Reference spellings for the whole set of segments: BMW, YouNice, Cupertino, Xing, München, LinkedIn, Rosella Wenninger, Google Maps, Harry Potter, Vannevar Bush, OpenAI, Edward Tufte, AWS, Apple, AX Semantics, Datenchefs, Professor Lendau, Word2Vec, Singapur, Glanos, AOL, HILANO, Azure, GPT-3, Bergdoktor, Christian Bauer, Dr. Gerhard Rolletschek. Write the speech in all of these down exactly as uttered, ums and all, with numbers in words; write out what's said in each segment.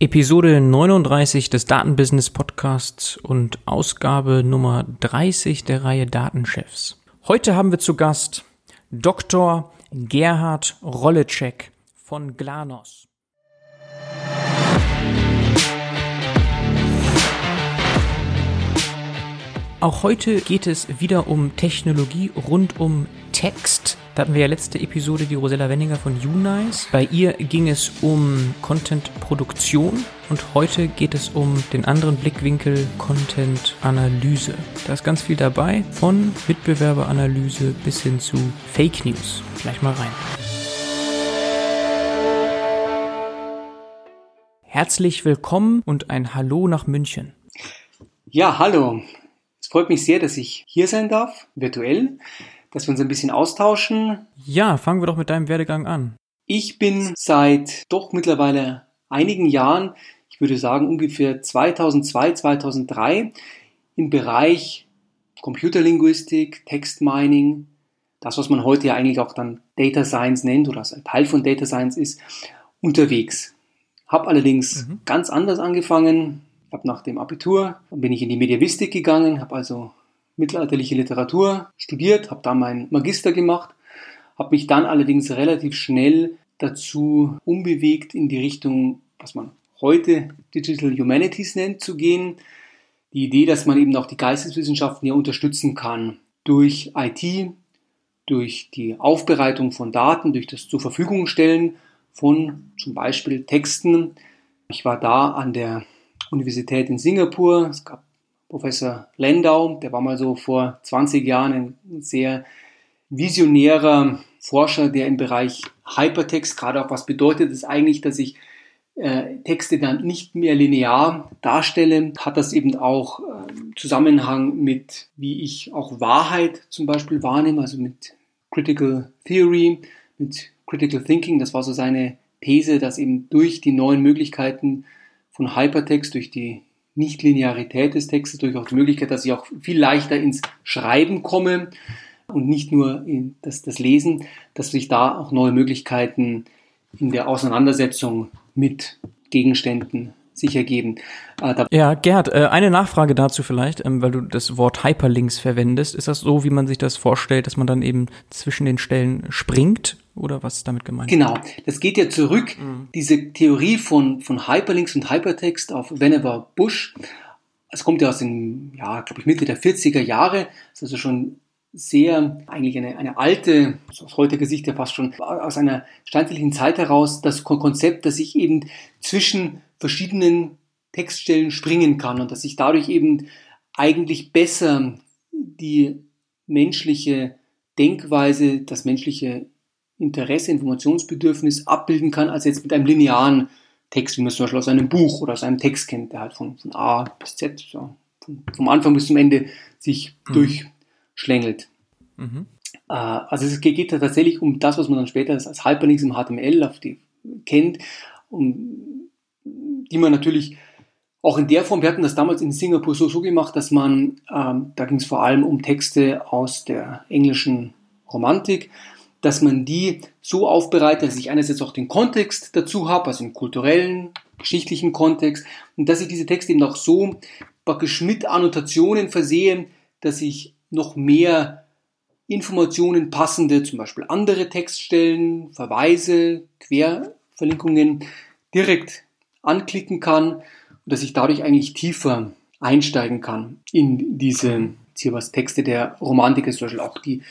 Episode neununddreißig des Datenbusiness-Podcasts und Ausgabe Nummer dreißig der Reihe Datenchefs. Heute haben wir zu Gast Doktor Gerhard Rolletschek von Glanos. Auch heute geht es wieder um Technologie rund um Text. Da hatten wir ja letzte Episode die Rosella Wenninger von YouNice. Bei ihr ging es um Content-Produktion und heute geht es um den anderen Blickwinkel Content-Analyse. Da ist ganz viel dabei, von Mitbewerberanalyse bis hin zu Fake News. Gleich mal rein. Herzlich willkommen und ein Hallo nach München. Ja, hallo. Es freut mich sehr, dass ich hier sein darf, virtuell. Dass wir uns ein bisschen austauschen. Ja, fangen wir doch mit deinem Werdegang an. Ich bin seit doch mittlerweile einigen Jahren, ich würde sagen ungefähr zweitausendzwei, zweitausenddrei, im Bereich Computerlinguistik, Textmining, das, was man heute ja eigentlich auch dann Data Science nennt oder was ein Teil von Data Science ist, unterwegs. Habe allerdings mhm. ganz anders angefangen. Habe nach dem Abitur, dann bin ich in die Mediävistik gegangen, habe also mittelalterliche Literatur studiert, habe da meinen Magister gemacht, habe mich dann allerdings relativ schnell dazu umbewegt, in die Richtung, was man heute Digital Humanities nennt, zu gehen. Die Idee, dass man eben auch die Geisteswissenschaften ja unterstützen kann durch I T, durch die Aufbereitung von Daten, durch das zur Verfügung stellen von zum Beispiel Texten. Ich war da an der Universität in Singapur, es gab Professor Lendau, der war mal so vor zwanzig Jahren ein sehr visionärer Forscher, der im Bereich Hypertext, gerade auch was bedeutet es eigentlich, dass ich äh, Texte dann nicht mehr linear darstelle, hat das eben auch äh, Zusammenhang mit, wie ich auch Wahrheit zum Beispiel wahrnehme, also mit Critical Theory, mit Critical Thinking, das war so seine These, dass eben durch die neuen Möglichkeiten von Hypertext, durch die Nichtlinearität des Textes, durch auch die Möglichkeit, dass ich auch viel leichter ins Schreiben komme und nicht nur in das, das Lesen, dass sich da auch neue Möglichkeiten in der Auseinandersetzung mit Gegenständen sich ergeben. Äh, ja, Gerhard, äh, eine Nachfrage dazu vielleicht, ähm, weil du das Wort Hyperlinks verwendest. Ist das so, wie man sich das vorstellt, dass man dann eben zwischen den Stellen springt? Oder was ist damit gemeint? Genau, das geht ja zurück, mhm. diese Theorie von, von Hyperlinks und Hypertext auf Vannevar Bush. Es kommt ja aus den, ja, glaube ich, Mitte der vierziger Jahre. Das ist also schon sehr, eigentlich eine, eine alte, aus heutiger Sicht ja fast schon, aus einer steinzeitlichen Zeit heraus, das Konzept, dass ich eben zwischen verschiedenen Textstellen springen kann und dass ich dadurch eben eigentlich besser die menschliche Denkweise, das menschliche Interesse, Informationsbedürfnis abbilden kann, als jetzt mit einem linearen Text, wie man es zum Beispiel aus einem Buch oder aus einem Text kennt, der halt von, von A bis Z, so, von, vom Anfang bis zum Ende sich mhm. durchschlängelt. Mhm. Also es geht ja tatsächlich um das, was man dann später als Hyperlinks im H T M L auf die, kennt, um, die man natürlich auch in der Form, wir hatten das damals in Singapur so, so gemacht, dass man, ähm, da ging es vor allem um Texte aus der englischen Romantik, dass man die so aufbereitet, dass ich einerseits auch den Kontext dazu habe, also im kulturellen, geschichtlichen Kontext, und dass ich diese Texte eben auch so praktisch mit Annotationen versehe, dass ich noch mehr Informationen, passende, zum Beispiel andere Textstellen, Verweise, Querverlinkungen direkt anklicken kann und dass ich dadurch eigentlich tiefer einsteigen kann in diese, hier was Texte der Romantik ist, zum Beispiel auch die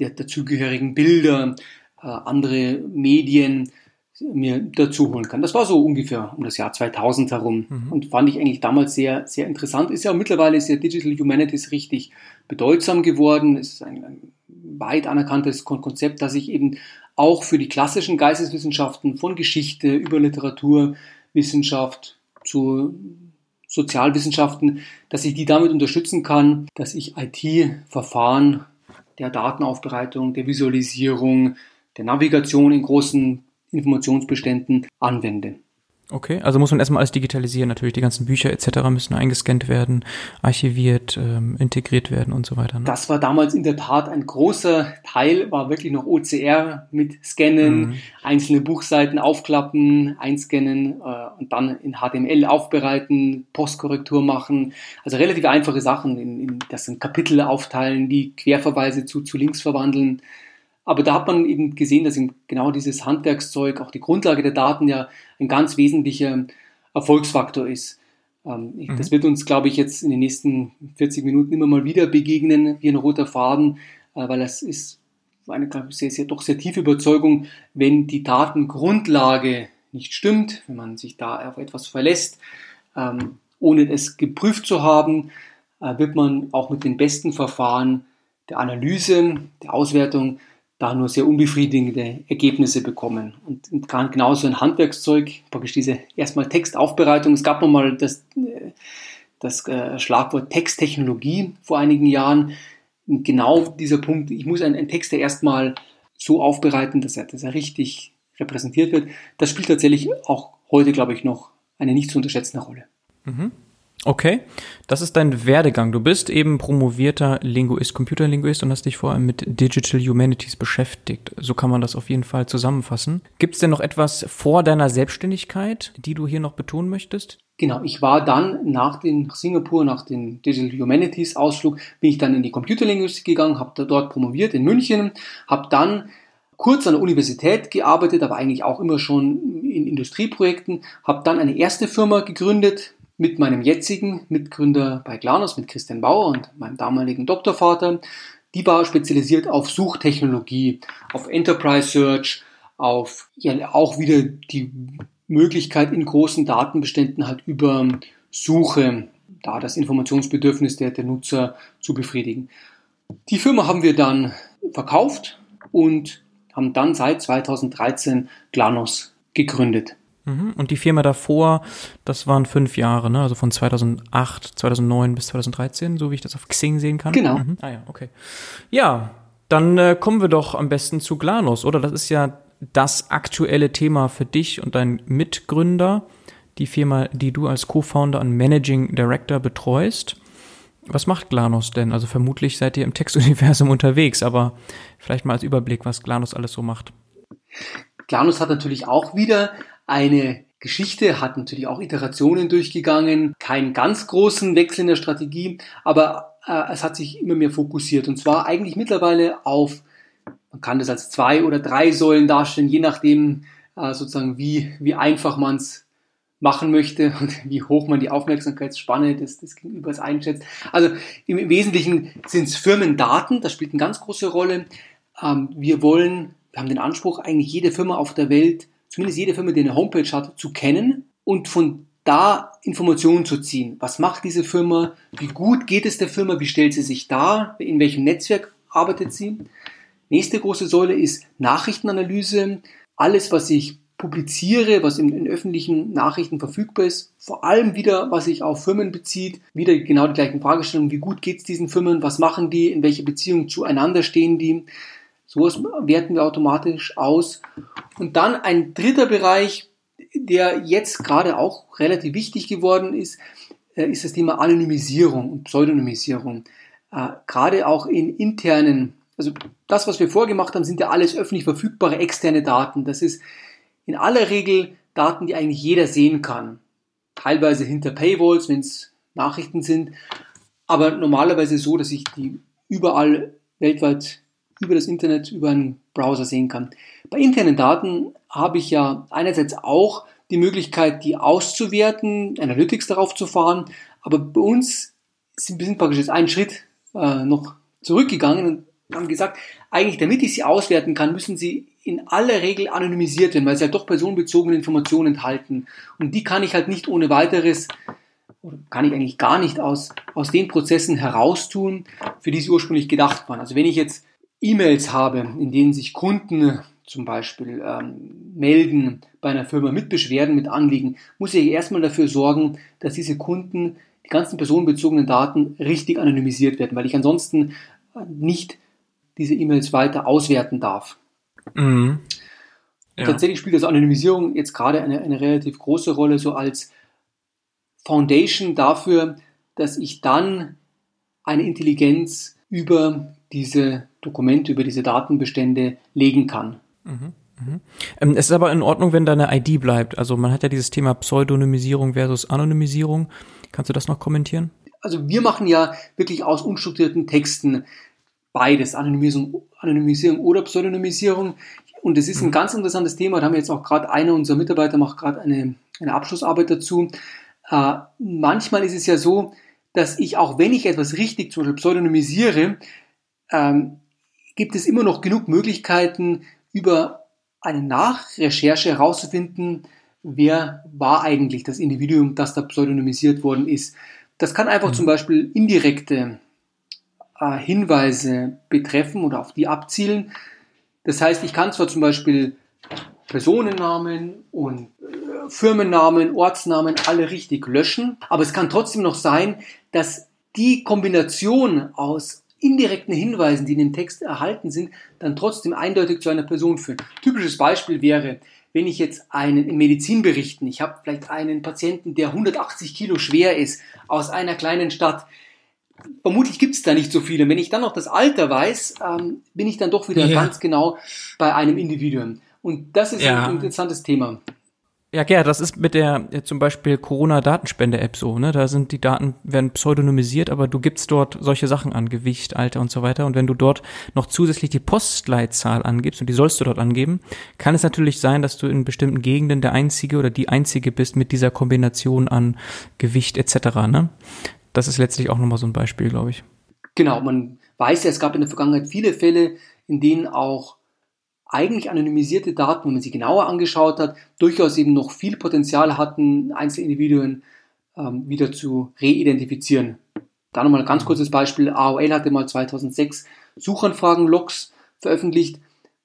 der dazugehörigen Bilder, äh, andere Medien mir dazu holen kann. Das war so ungefähr um das Jahr zweitausend herum mhm. und fand ich eigentlich damals sehr, sehr interessant. Ist ja auch mittlerweile ist ja Digital Humanities richtig bedeutsam geworden. Es ist ein, ein weit anerkanntes Kon- Konzept, das ich eben auch für die klassischen Geisteswissenschaften von Geschichte über Literaturwissenschaft zu Sozialwissenschaften, dass ich die damit unterstützen kann, dass ich I T-Verfahren der Datenaufbereitung, der Visualisierung, der Navigation in großen Informationsbeständen anwende. Okay, also muss man erstmal alles digitalisieren natürlich, die ganzen Bücher et cetera müssen eingescannt werden, archiviert, ähm, integriert werden und so weiter. Ne? Das war damals in der Tat ein großer Teil, war wirklich noch O C R mit Scannen, mhm. einzelne Buchseiten aufklappen, einscannen äh, und dann in H T M L aufbereiten, Postkorrektur machen, also relativ einfache Sachen, in, in, das in Kapitel aufteilen, die Querverweise zu, zu Links verwandeln. Aber da hat man eben gesehen, dass eben genau dieses Handwerkszeug, auch die Grundlage der Daten ja ein ganz wesentlicher Erfolgsfaktor ist. Das wird uns, glaube ich, jetzt in den nächsten vierzig Minuten immer mal wieder begegnen, wie ein roter Faden, weil das ist eine, glaube ich, sehr, sehr, doch sehr tiefe Überzeugung, wenn die Datengrundlage nicht stimmt, wenn man sich da auf etwas verlässt, ohne es geprüft zu haben, wird man auch mit den besten Verfahren der Analyse, der Auswertung, da nur sehr unbefriedigende Ergebnisse bekommen. Und, und genauso ein Handwerkszeug, praktisch diese erstmal Textaufbereitung. Es gab nochmal das, das Schlagwort Texttechnologie vor einigen Jahren. Und genau dieser Punkt, ich muss einen, einen Text ja erstmal so aufbereiten, dass er, dass er richtig repräsentiert wird. Das spielt tatsächlich auch heute, glaube ich, noch eine nicht zu unterschätzende Rolle. Mhm. Okay, das ist dein Werdegang. Du bist eben promovierter Linguist, Computerlinguist und hast dich vor allem mit Digital Humanities beschäftigt. So kann man das auf jeden Fall zusammenfassen. Gibt es denn noch etwas vor deiner Selbstständigkeit, die du hier noch betonen möchtest? Genau, ich war dann nach den, nach Singapur, nach dem Digital Humanities Ausflug, bin ich dann in die Computerlinguistik gegangen, habe dort promoviert in München, habe dann kurz an der Universität gearbeitet, aber eigentlich auch immer schon in Industrieprojekten, habe dann eine erste Firma gegründet, mit meinem jetzigen Mitgründer bei Glanos, mit Christian Bauer und meinem damaligen Doktorvater. Die war spezialisiert auf Suchtechnologie, auf Enterprise Search, auf ja, auch wieder die Möglichkeit in großen Datenbeständen halt über Suche, da das Informationsbedürfnis der, der Nutzer zu befriedigen. Die Firma haben wir dann verkauft und haben dann seit zweitausenddreizehn Glanos gegründet. Und die Firma davor, das waren fünf Jahre, ne? Also von zweitausendacht, zweitausendneun bis zweitausenddreizehn, so wie ich das auf Xing sehen kann. Genau. Mhm. Ah ja, okay. Ja, dann äh, kommen wir doch am besten zu Glanos, oder? Das ist ja das aktuelle Thema für dich und deinen Mitgründer, die Firma, die du als Co-Founder und Managing Director betreust. Was macht Glanos denn? Also vermutlich seid ihr im Textuniversum unterwegs, aber vielleicht mal als Überblick, was Glanos alles so macht. Glanos hat natürlich auch wieder eine Geschichte, hat natürlich auch Iterationen durchgegangen, keinen ganz großen Wechsel in der Strategie, aber äh, es hat sich immer mehr fokussiert und zwar eigentlich mittlerweile auf, man kann das als zwei oder drei Säulen darstellen, je nachdem äh, sozusagen wie, wie einfach man es machen möchte und wie hoch man die Aufmerksamkeitsspanne des, des Gegenübers einschätzt. Also im Wesentlichen sind es Firmendaten, das spielt eine ganz große Rolle. Ähm, wir wollen, wir haben den Anspruch, eigentlich jede Firma auf der Welt, zumindest jede Firma, die eine Homepage hat, zu kennen und von da Informationen zu ziehen. Was macht diese Firma? Wie gut geht es der Firma? Wie stellt sie sich dar? In welchem Netzwerk arbeitet sie? Nächste große Säule ist Nachrichtenanalyse. Alles, was ich publiziere, was in, in öffentlichen Nachrichten verfügbar ist, vor allem wieder, was sich auf Firmen bezieht, wieder genau die gleichen Fragestellungen. Wie gut geht es diesen Firmen? Was machen die? In welche Beziehung zueinander stehen die? Sowas werten wir automatisch aus. Und dann ein dritter Bereich, der jetzt gerade auch relativ wichtig geworden ist, ist das Thema Anonymisierung und Pseudonymisierung. Äh, gerade auch in internen, also das, was wir vorgemacht haben, sind ja alles öffentlich verfügbare externe Daten. Das ist in aller Regel Daten, die eigentlich jeder sehen kann. Teilweise hinter Paywalls, wenn es Nachrichten sind, aber normalerweise so, dass ich die überall weltweit über das Internet, über einen Browser sehen kann. Bei internen Daten habe ich ja einerseits auch die Möglichkeit, die auszuwerten, Analytics darauf zu fahren, aber bei uns sind wir praktisch jetzt einen Schritt äh, noch zurückgegangen und haben gesagt, eigentlich damit ich sie auswerten kann, müssen sie in aller Regel anonymisiert werden, weil sie halt doch personenbezogene Informationen enthalten. Und die kann ich halt nicht ohne weiteres, oder kann ich eigentlich gar nicht aus, aus den Prozessen heraustun, für die sie ursprünglich gedacht waren. Also wenn ich jetzt E-Mails habe, in denen sich Kunden zum Beispiel ähm, melden bei einer Firma mit Beschwerden, mit Anliegen, muss ich erstmal dafür sorgen, dass diese Kunden, die ganzen personenbezogenen Daten richtig anonymisiert werden, weil ich ansonsten nicht diese E-Mails weiter auswerten darf. Mhm. Ja. Tatsächlich spielt also Anonymisierung jetzt gerade eine, eine relativ große Rolle, so als Foundation dafür, dass ich dann eine Intelligenz über diese Dokumente, über diese Datenbestände legen kann. Mhm. Mhm. Ähm, es ist aber in Ordnung, wenn deine I D bleibt. Also man hat ja dieses Thema Pseudonymisierung versus Anonymisierung. Kannst du das noch kommentieren? Also wir machen ja wirklich aus unstrukturierten Texten beides, Anonymisierung, Anonymisierung oder Pseudonymisierung. Und es ist ein ganz interessantes Thema. Da haben wir jetzt auch gerade, einer unserer Mitarbeiter macht gerade eine, eine Abschlussarbeit dazu. Äh, manchmal ist es ja so, dass ich, auch wenn ich etwas richtig, zum Beispiel pseudonymisiere, ähm, gibt es immer noch genug Möglichkeiten, über eine Nachrecherche herauszufinden, wer war eigentlich das Individuum, das da pseudonymisiert worden ist. Das kann einfach mhm. zum Beispiel indirekte äh, Hinweise betreffen oder auf die abzielen. Das heißt, ich kann zwar zum Beispiel Personennamen und äh, Firmennamen, Ortsnamen alle richtig löschen, aber es kann trotzdem noch sein, dass die Kombination aus indirekten Hinweisen, die in dem Text erhalten sind, dann trotzdem eindeutig zu einer Person führen. Typisches Beispiel wäre, wenn ich jetzt einen in Medizinberichten, ich habe vielleicht einen Patienten, der hundertachtzig Kilo schwer ist, aus einer kleinen Stadt. Vermutlich gibt es da nicht so viele. Wenn ich dann noch das Alter weiß, ähm, bin ich dann doch wieder ja. ganz genau bei einem Individuum. Und das ist ja. ein interessantes Thema. Ja, Gerhard, das ist mit der ja, zum Beispiel Corona-Datenspende-App so, ne? Da sind die Daten, werden pseudonymisiert, aber du gibst dort solche Sachen an, Gewicht, Alter und so weiter. Und wenn du dort noch zusätzlich die Postleitzahl angibst, und die sollst du dort angeben, kann es natürlich sein, dass du in bestimmten Gegenden der Einzige oder die Einzige bist mit dieser Kombination an Gewicht et cetera, ne? Das ist letztlich auch nochmal so ein Beispiel, glaube ich. Genau, man weiß ja, es gab in der Vergangenheit viele Fälle, in denen auch eigentlich anonymisierte Daten, wenn man sie genauer angeschaut hat, durchaus eben noch viel Potenzial hatten, Einzelindividuen ähm, wieder zu reidentifizieren. Da nochmal ein ganz kurzes Beispiel. A O L hatte mal zweitausendsechs Suchanfragen-Logs veröffentlicht,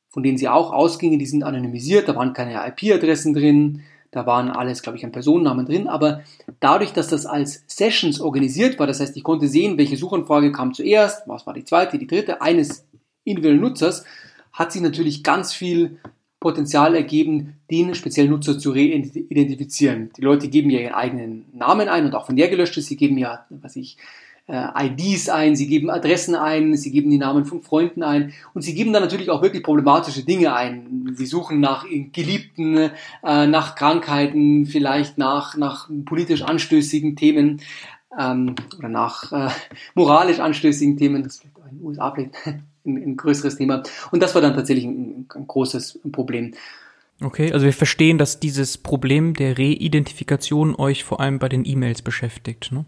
von denen sie auch ausgingen, die sind anonymisiert, da waren keine I P-Adressen drin. Da waren alles, glaube ich, an Personennamen drin, aber dadurch, dass das als Sessions organisiert war, das heißt, ich konnte sehen, welche Suchanfrage kam zuerst, was war die zweite, die dritte, eines individuellen Nutzers, hat sich natürlich ganz viel Potenzial ergeben, den speziellen Nutzer zu reidentifizieren. Die Leute geben ja ihren eigenen Namen ein und auch wenn der gelöscht ist, sie geben ja, was ich, I Ds ein, sie geben Adressen ein, sie geben die Namen von Freunden ein und sie geben dann natürlich auch wirklich problematische Dinge ein. Sie suchen nach Geliebten, äh, nach Krankheiten, vielleicht nach, nach politisch anstößigen Themen ähm, oder nach äh, moralisch anstößigen Themen. Das ist vielleicht auch in den U S A vielleicht ein, ein größeres Thema. Und das war dann tatsächlich ein, ein großes Problem. Okay, also wir verstehen, dass dieses Problem der Reidentifikation euch vor allem bei den E-Mails beschäftigt, ne?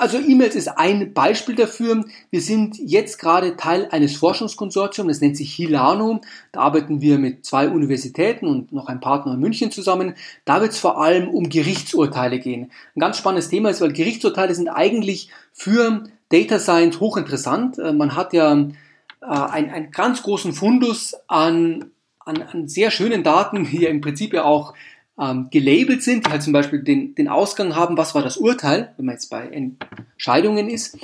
Also E-Mails ist ein Beispiel dafür. Wir sind jetzt gerade Teil eines Forschungskonsortiums, das nennt sich HILANO. Da arbeiten wir mit zwei Universitäten und noch einem Partner in München zusammen. Da wird es vor allem um Gerichtsurteile gehen. Ein ganz spannendes Thema ist, weil Gerichtsurteile sind eigentlich für Data Science hochinteressant. Man hat ja einen, einen ganz großen Fundus an, an, an sehr schönen Daten, die ja im Prinzip ja auch Ähm, gelabelt sind, die halt zum Beispiel den, den Ausgang haben, was war das Urteil, wenn man jetzt bei Entscheidungen ist,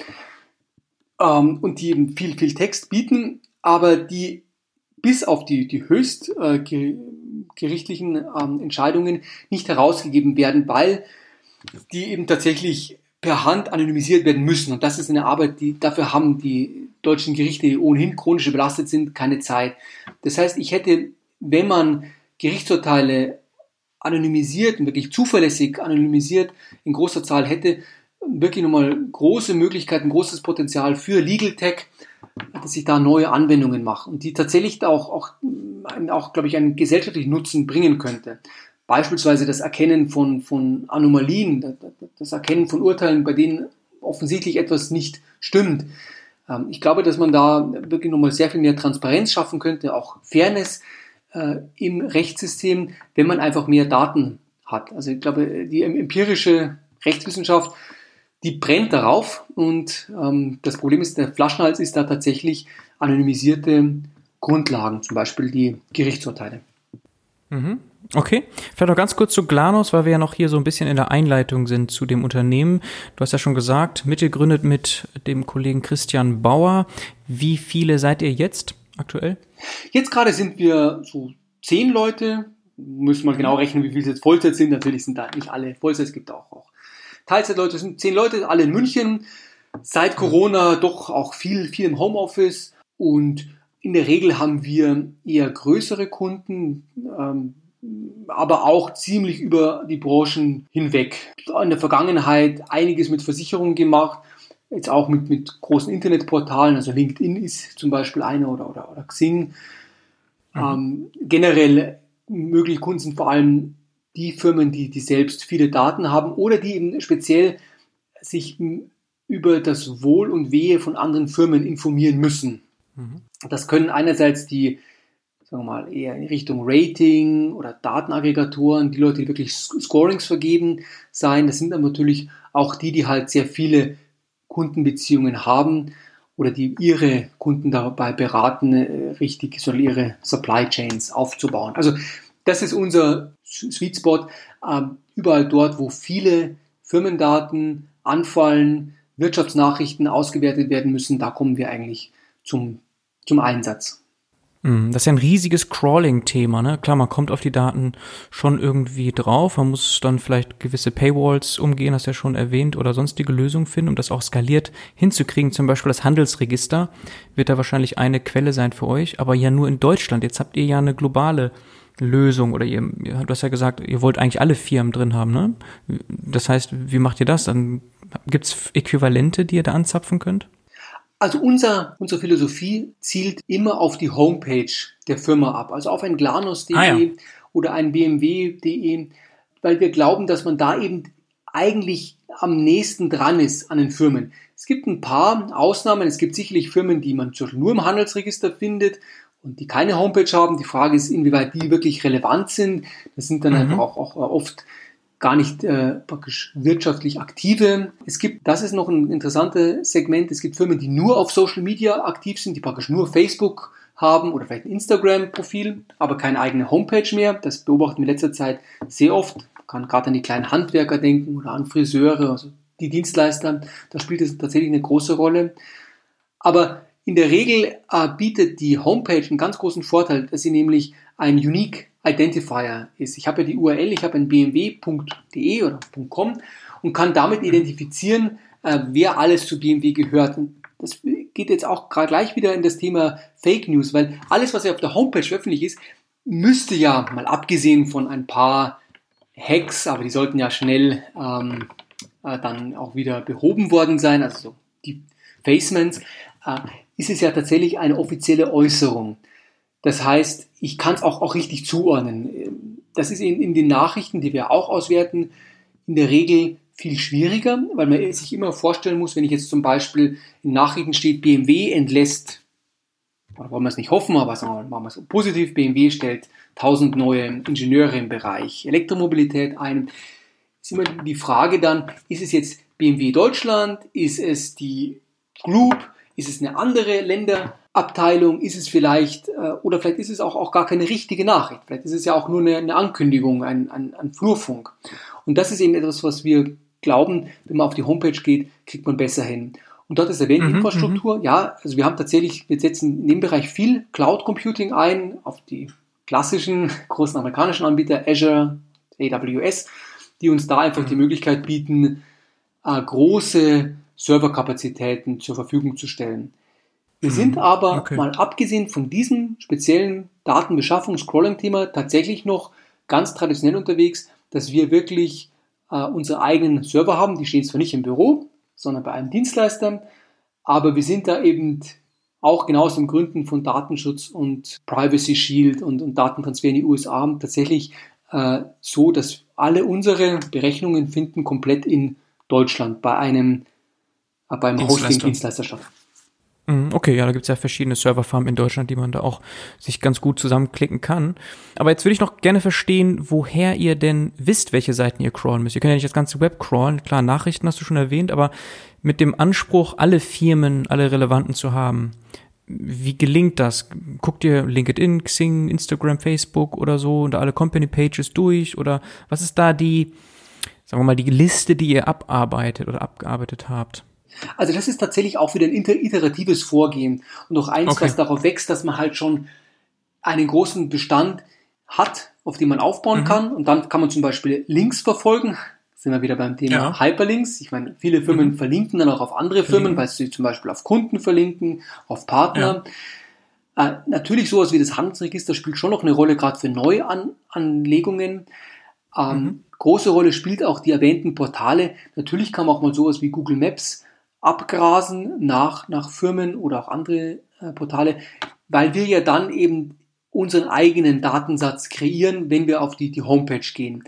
ähm, und die eben viel, viel Text bieten, aber die bis auf die, die höchst äh, gerichtlichen ähm, Entscheidungen nicht herausgegeben werden, weil die eben tatsächlich per Hand anonymisiert werden müssen. Und das ist eine Arbeit, die dafür haben die deutschen Gerichte, die ohnehin chronisch belastet sind, keine Zeit. Das heißt, ich hätte, wenn man Gerichtsurteile anonymisiert und wirklich zuverlässig anonymisiert in großer Zahl hätte, wirklich nochmal große Möglichkeiten, großes Potenzial für Legal Tech, dass ich da neue Anwendungen mache und die tatsächlich auch, auch, auch glaube ich, einen gesellschaftlichen Nutzen bringen könnte. Beispielsweise das Erkennen von, von Anomalien, das Erkennen von Urteilen, bei denen offensichtlich etwas nicht stimmt. Ich glaube, dass man da wirklich nochmal sehr viel mehr Transparenz schaffen könnte, auch Fairness im Rechtssystem, wenn man einfach mehr Daten hat. Also ich glaube, die empirische Rechtswissenschaft, die brennt darauf und ähm, das Problem ist, der Flaschenhals ist da tatsächlich anonymisierte Grundlagen, zum Beispiel die Gerichtsurteile. Mhm. Okay, vielleicht noch ganz kurz zu Glanos, weil wir ja noch hier so ein bisschen in der Einleitung sind zu dem Unternehmen. Du hast ja schon gesagt, mitgegründet mit dem Kollegen Christian Bauer. Wie viele seid ihr jetzt aktuell? Jetzt gerade sind wir so zehn Leute, müssen wir genau rechnen, wie viele es jetzt Vollzeit sind, natürlich sind da nicht alle Vollzeit, es gibt auch, auch Teilzeitleute, es sind zehn Leute, alle in München, seit Corona doch auch viel, viel im Homeoffice und in der Regel haben wir eher größere Kunden, ähm, aber auch ziemlich über die Branchen hinweg. In der Vergangenheit einiges mit Versicherungen gemacht, jetzt auch mit, mit großen Internetportalen, also LinkedIn ist zum Beispiel einer oder, oder, oder Xing. Mhm. Ähm, generell mögliche Kunden sind vor allem die Firmen, die, die selbst viele Daten haben oder die eben speziell sich über das Wohl und Wehe von anderen Firmen informieren müssen. Mhm. Das können einerseits die, sagen wir mal, eher in Richtung Rating oder Datenaggregatoren, die Leute, die wirklich Scorings vergeben, sein. Das sind aber natürlich auch die, die halt sehr viele Kundenbeziehungen haben oder die ihre Kunden dabei beraten, richtig ihre Supply Chains aufzubauen. Also das ist unser Sweet Spot. Überall dort, wo viele Firmendaten anfallen, Wirtschaftsnachrichten ausgewertet werden müssen, da kommen wir eigentlich zum, zum Einsatz. Das ist ja ein riesiges Crawling-Thema, ne? Klar, man kommt auf die Daten schon irgendwie drauf, man muss dann vielleicht gewisse Paywalls umgehen, hast du ja schon erwähnt, oder sonstige Lösungen finden, um das auch skaliert hinzukriegen. Zum Beispiel das Handelsregister wird da wahrscheinlich eine Quelle sein für euch, aber ja nur in Deutschland. Jetzt habt ihr ja eine globale Lösung oder ihr, du hast ja gesagt, ihr wollt eigentlich alle Firmen drin haben, ne? Das heißt, wie macht ihr das? Dann gibt's Äquivalente, die ihr da anzapfen könnt? Also unser, unsere Philosophie zielt immer auf die Homepage der Firma ab, also auf ein Glanos punkt de ah, ja. oder ein B M W punkt de, weil wir glauben, dass man da eben eigentlich am nächsten dran ist an den Firmen. Es gibt ein paar Ausnahmen, es gibt sicherlich Firmen, die man nur im Handelsregister findet und die keine Homepage haben. Die Frage ist, inwieweit die wirklich relevant sind. Das sind dann mhm. einfach auch, auch oft gar nicht äh, praktisch wirtschaftlich aktive. Es gibt, das ist noch ein interessantes Segment, es gibt Firmen, die nur auf Social Media aktiv sind, die praktisch nur Facebook haben oder vielleicht ein Instagram-Profil, aber keine eigene Homepage mehr. Das beobachten wir in letzter Zeit sehr oft. Man kann gerade an die kleinen Handwerker denken oder an Friseure, also die Dienstleister. Da spielt es tatsächlich eine große Rolle. Aber in der Regel äh, bietet die Homepage einen ganz großen Vorteil, dass sie nämlich ein Unique Identifier ist. Ich habe ja die U R L, ich habe ein b m w punkt de oder .com und kann damit identifizieren, äh, wer alles zu B M W gehört. Und das geht jetzt auch gerade gleich wieder in das Thema Fake News, weil alles, was ja auf der Homepage öffentlich ist, müsste ja, mal abgesehen von ein paar Hacks, aber die sollten ja schnell ähm, äh, dann auch wieder behoben worden sein, also so die Facements, äh, ist es ja tatsächlich eine offizielle Äußerung. Das heißt, ich kann es auch, auch richtig zuordnen. Das ist in, in den Nachrichten, die wir auch auswerten, in der Regel viel schwieriger, weil man sich immer vorstellen muss, wenn ich jetzt zum Beispiel in Nachrichten steht, B M W entlässt, oder wollen wir es nicht hoffen, aber sagen wir mal so positiv, B M W stellt tausend neue Ingenieure im Bereich Elektromobilität ein. Ist immer die Frage dann, ist es jetzt B M W Deutschland, ist es die Group, ist es eine andere Länder? Abteilung ist es vielleicht, oder vielleicht ist es auch, auch gar keine richtige Nachricht. Vielleicht ist es ja auch nur eine, eine Ankündigung, ein, ein, ein Flurfunk. Und das ist eben etwas, was wir glauben, wenn man auf die Homepage geht, kriegt man besser hin. Und dort ist erwähnt, mhm, Infrastruktur, m-m. ja, also wir haben tatsächlich, wir setzen in dem Bereich viel Cloud Computing ein, auf die klassischen, großen amerikanischen Anbieter, Azure, A W S, die uns da einfach mhm. die Möglichkeit bieten, große Serverkapazitäten zur Verfügung zu stellen. Wir sind aber, okay. mal abgesehen von diesem speziellen Datenbeschaffungs-Crawling-Thema, tatsächlich noch ganz traditionell unterwegs, dass wir wirklich äh, unsere eigenen Server haben. Die stehen zwar nicht im Büro, sondern bei einem Dienstleister, aber wir sind da eben auch genau aus den Gründen von Datenschutz und Privacy Shield und, und Datentransfer in die U S A tatsächlich äh, so, dass alle unsere Berechnungen finden komplett in Deutschland bei einem äh, beim Hosting-Dienstleister statt. Okay, ja, da gibt's ja verschiedene Serverfarmen in Deutschland, die man da auch sich ganz gut zusammenklicken kann. Aber jetzt würde ich noch gerne verstehen, woher ihr denn wisst, welche Seiten ihr crawlen müsst. Ihr könnt ja nicht das ganze Web crawlen. Klar, Nachrichten hast du schon erwähnt, aber mit dem Anspruch, alle Firmen, alle Relevanten zu haben, wie gelingt das? Guckt ihr LinkedIn, Xing, Instagram, Facebook oder so und alle Company Pages durch? Oder was ist da die, sagen wir mal, die Liste, die ihr abarbeitet oder abgearbeitet habt? Also das ist tatsächlich auch wieder ein iteratives Vorgehen und auch eins, okay. was darauf wächst, dass man halt schon einen großen Bestand hat, auf die man aufbauen mhm. kann. Und dann kann man zum Beispiel Links verfolgen. Sind wir wieder beim Thema ja. Hyperlinks. Ich meine, viele Firmen mhm. verlinken dann auch auf andere Firmen, mhm. weil sie zum Beispiel auf Kunden verlinken, auf Partner. Ja. Äh, natürlich sowas wie das Handelsregister spielt schon noch eine Rolle, gerade für Neuanlegungen. Ähm, mhm. Große Rolle spielt auch die erwähnten Portale. Natürlich kann man auch mal sowas wie Google Maps abgrasen nach, nach Firmen oder auch andere äh, Portale, weil wir ja dann eben unseren eigenen Datensatz kreieren, wenn wir auf die, die Homepage gehen.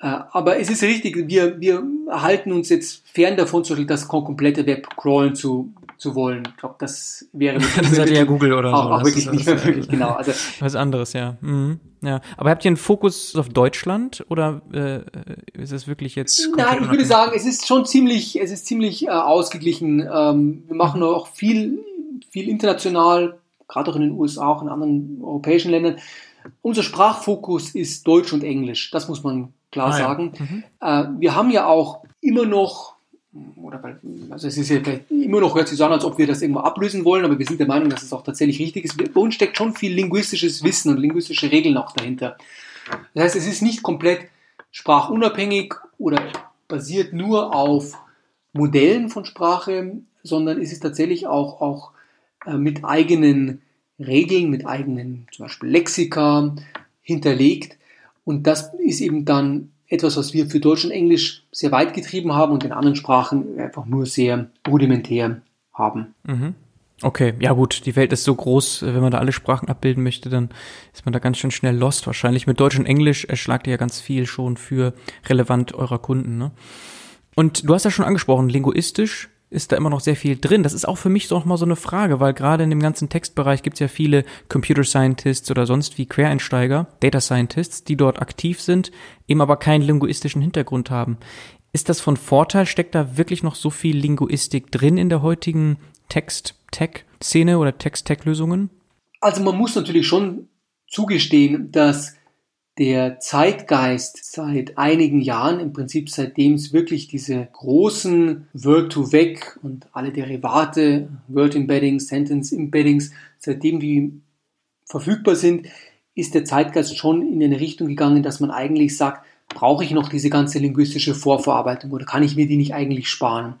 Äh, aber es ist richtig, wir, wir halten uns jetzt fern davon, zum Beispiel das komplette Web crawlen zu, zu wollen. Ich glaube, das wäre... Das hatte ja Google oder auch, so. Auch wirklich nicht mehr möglich, genau. Also, was anderes, ja. Mhm. Ja. Aber habt ihr einen Fokus auf Deutschland oder äh, ist es wirklich jetzt... Nein, ich würde sagen, es ist schon ziemlich, es ist ziemlich äh, ausgeglichen. Ähm, wir machen auch viel, viel international, gerade auch in den U S A, auch in anderen europäischen Ländern. Unser Sprachfokus ist Deutsch und Englisch, das muss man klar ah, sagen. Ja. Mhm. Äh, wir haben ja auch immer noch, oder also es ist ja vielleicht immer noch, hört sich so an, als ob wir das irgendwo ablösen wollen, aber wir sind der Meinung, dass es auch tatsächlich richtig ist. Bei uns steckt schon viel linguistisches Wissen und linguistische Regeln auch dahinter. Das heißt, es ist nicht komplett sprachunabhängig oder basiert nur auf Modellen von Sprache, sondern es ist tatsächlich auch, auch mit eigenen Regeln, mit eigenen zum Beispiel Lexika hinterlegt. Und das ist eben dann etwas, was wir für Deutsch und Englisch sehr weit getrieben haben und in anderen Sprachen einfach nur sehr rudimentär haben. Mhm. Okay, ja gut, die Welt ist so groß, wenn man da alle Sprachen abbilden möchte, dann ist man da ganz schön schnell lost wahrscheinlich. Mit Deutsch und Englisch erschlagt ihr ja ganz viel schon für relevant eurer Kunden, ne? Und du hast ja schon angesprochen, linguistisch ist da immer noch sehr viel drin. Das ist auch für mich doch mal so eine Frage, weil gerade in dem ganzen Textbereich gibt es ja viele Computer Scientists oder sonst wie Quereinsteiger, Data Scientists, die dort aktiv sind, eben aber keinen linguistischen Hintergrund haben. Ist das von Vorteil? Steckt da wirklich noch so viel Linguistik drin in der heutigen Text-Tech-Szene oder Text-Tech-Lösungen? Also man muss natürlich schon zugestehen, dass der Zeitgeist seit einigen Jahren, im Prinzip seitdem es wirklich diese großen Word to Vec und alle Derivate, Word-Embeddings, Sentence-Embeddings, seitdem die verfügbar sind, ist der Zeitgeist schon in eine Richtung gegangen, dass man eigentlich sagt, brauche ich noch diese ganze linguistische Vorverarbeitung oder kann ich mir die nicht eigentlich sparen?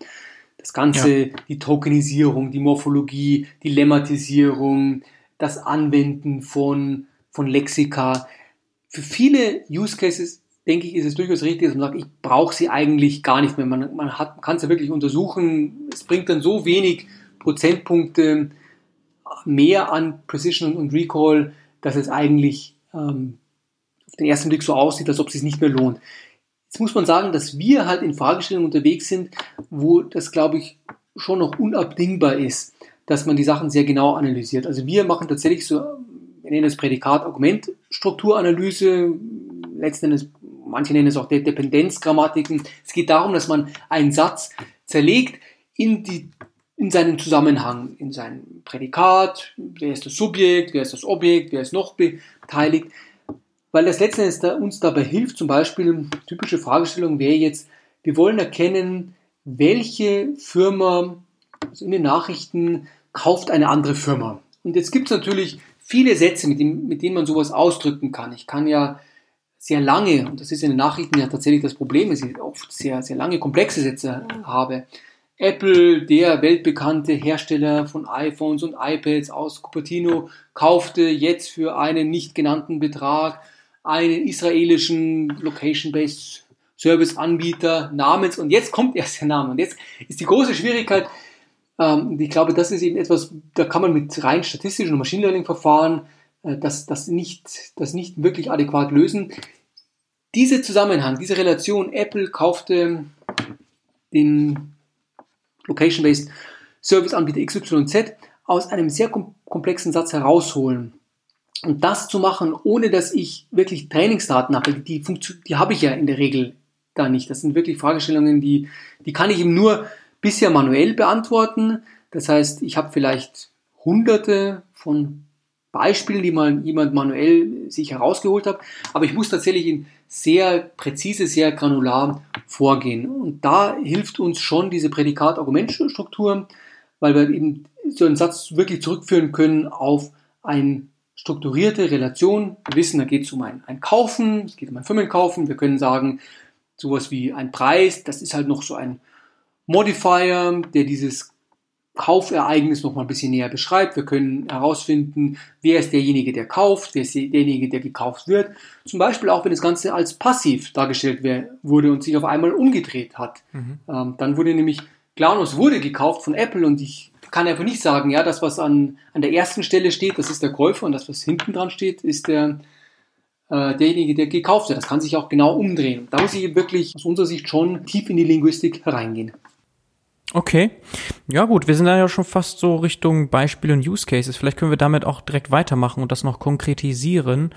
Das Ganze, ja. die Tokenisierung, die Morphologie, die Lemmatisierung, das Anwenden von, von Lexika. Für viele Use Cases, denke ich, ist es durchaus richtig, dass man sagt, ich brauche sie eigentlich gar nicht mehr. Man, man kann es ja wirklich untersuchen. Es bringt dann so wenig Prozentpunkte mehr an Precision und Recall, dass es eigentlich ähm, auf den ersten Blick so aussieht, als ob es sich nicht mehr lohnt. Jetzt muss man sagen, dass wir halt in Fragestellungen unterwegs sind, wo das, glaube ich, schon noch unabdingbar ist, dass man die Sachen sehr genau analysiert. Also wir machen tatsächlich so... Wir nennen das Prädikat Augmentstrukturanalyse, letzten Endes, manche nennen es auch De- Dependenzgrammatiken. Es geht darum, dass man einen Satz zerlegt in, die, in seinen Zusammenhang, in sein Prädikat, wer ist das Subjekt, wer ist das Objekt, wer ist noch beteiligt, weil das letzten Endes da, uns dabei hilft, zum Beispiel, typische Fragestellung wäre jetzt, wir wollen erkennen, welche Firma, also in den Nachrichten, kauft eine andere Firma. Und jetzt gibt es natürlich viele Sätze, mit, dem, mit denen man sowas ausdrücken kann. Ich kann ja sehr lange, und das ist in den Nachrichten ja tatsächlich das Problem, dass ich oft sehr, sehr lange komplexe Sätze habe. Apple, der weltbekannte Hersteller von iPhones und iPads aus Cupertino, kaufte jetzt für einen nicht genannten Betrag einen israelischen Location-Based Service-Anbieter namens, und jetzt kommt erst der Name. Und jetzt ist die große Schwierigkeit, ich glaube, das ist eben etwas, da kann man mit rein statistischen und Machine Learning-Verfahren das, das, nicht, das nicht wirklich adäquat lösen. Dieser Zusammenhang, diese Relation, Apple kaufte den Location-Based Service-Anbieter X Y Z, aus einem sehr komplexen Satz herausholen. Und das zu machen, ohne dass ich wirklich Trainingsdaten habe, die, Funktion, die habe ich ja in der Regel da nicht. Das sind wirklich Fragestellungen, die, die kann ich eben nur bisher manuell beantworten. Das heißt, ich habe vielleicht hunderte von Beispielen, die mal jemand manuell sich herausgeholt hat, aber ich muss tatsächlich sehr präzise, sehr granular vorgehen. Und da hilft uns schon diese Prädikat-Argumentstruktur, weil wir eben so einen Satz wirklich zurückführen können auf ein strukturierte Relation. Wir wissen, da geht es um ein, ein Kaufen, es geht um ein Firmenkaufen. Wir können sagen, sowas wie ein Preis, das ist halt noch so ein Modifier, der dieses Kaufereignis noch mal ein bisschen näher beschreibt. Wir können herausfinden, wer ist derjenige, der kauft, wer ist derjenige, der gekauft wird. Zum Beispiel auch, wenn das Ganze als passiv dargestellt wurde und sich auf einmal umgedreht hat. Mhm. Ähm, dann wurde nämlich, Glanos wurde gekauft von Apple und ich kann einfach nicht sagen, ja, das, was an, an der ersten Stelle steht, das ist der Käufer und das, was hinten dran steht, ist der, äh, derjenige, der gekauft hat. Das kann sich auch genau umdrehen. Da muss ich wirklich aus unserer Sicht schon tief in die Linguistik hereingehen. Okay, ja gut, wir sind da ja schon fast so Richtung Beispiele und Use Cases. Vielleicht können wir damit auch direkt weitermachen und das noch konkretisieren.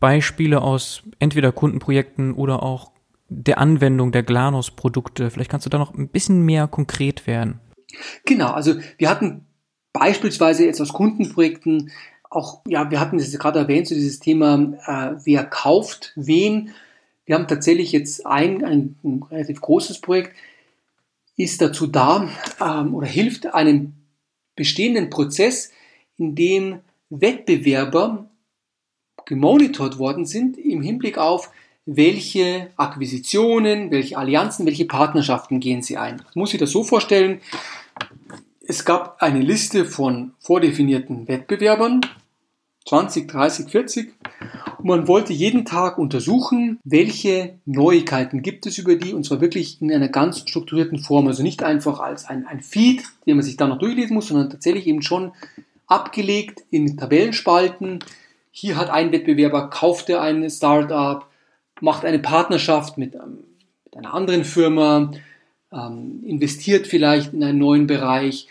Beispiele aus entweder Kundenprojekten oder auch der Anwendung der Glanos-Produkte. Vielleicht kannst du da noch ein bisschen mehr konkret werden. Genau, also wir hatten beispielsweise jetzt aus Kundenprojekten auch, ja, wir hatten das gerade erwähnt, so dieses Thema, äh, wer kauft wen. Wir haben tatsächlich jetzt ein, ein, ein relativ großes Projekt, ist dazu da ähm, oder hilft einem bestehenden Prozess, in dem Wettbewerber gemonitort worden sind im Hinblick auf, welche Akquisitionen, welche Allianzen, welche Partnerschaften gehen sie ein. Ich muss sich das so vorstellen, es gab eine Liste von vordefinierten Wettbewerbern, zwanzig, dreißig, vierzig, und man wollte jeden Tag untersuchen, welche Neuigkeiten gibt es über die, und zwar wirklich in einer ganz strukturierten Form, also nicht einfach als ein, ein Feed, den man sich da noch durchlesen muss, sondern tatsächlich eben schon abgelegt in Tabellenspalten. Hier hat ein Wettbewerber, kaufte ein Startup, macht eine Partnerschaft mit, ähm, mit einer anderen Firma, ähm, investiert vielleicht in einen neuen Bereich.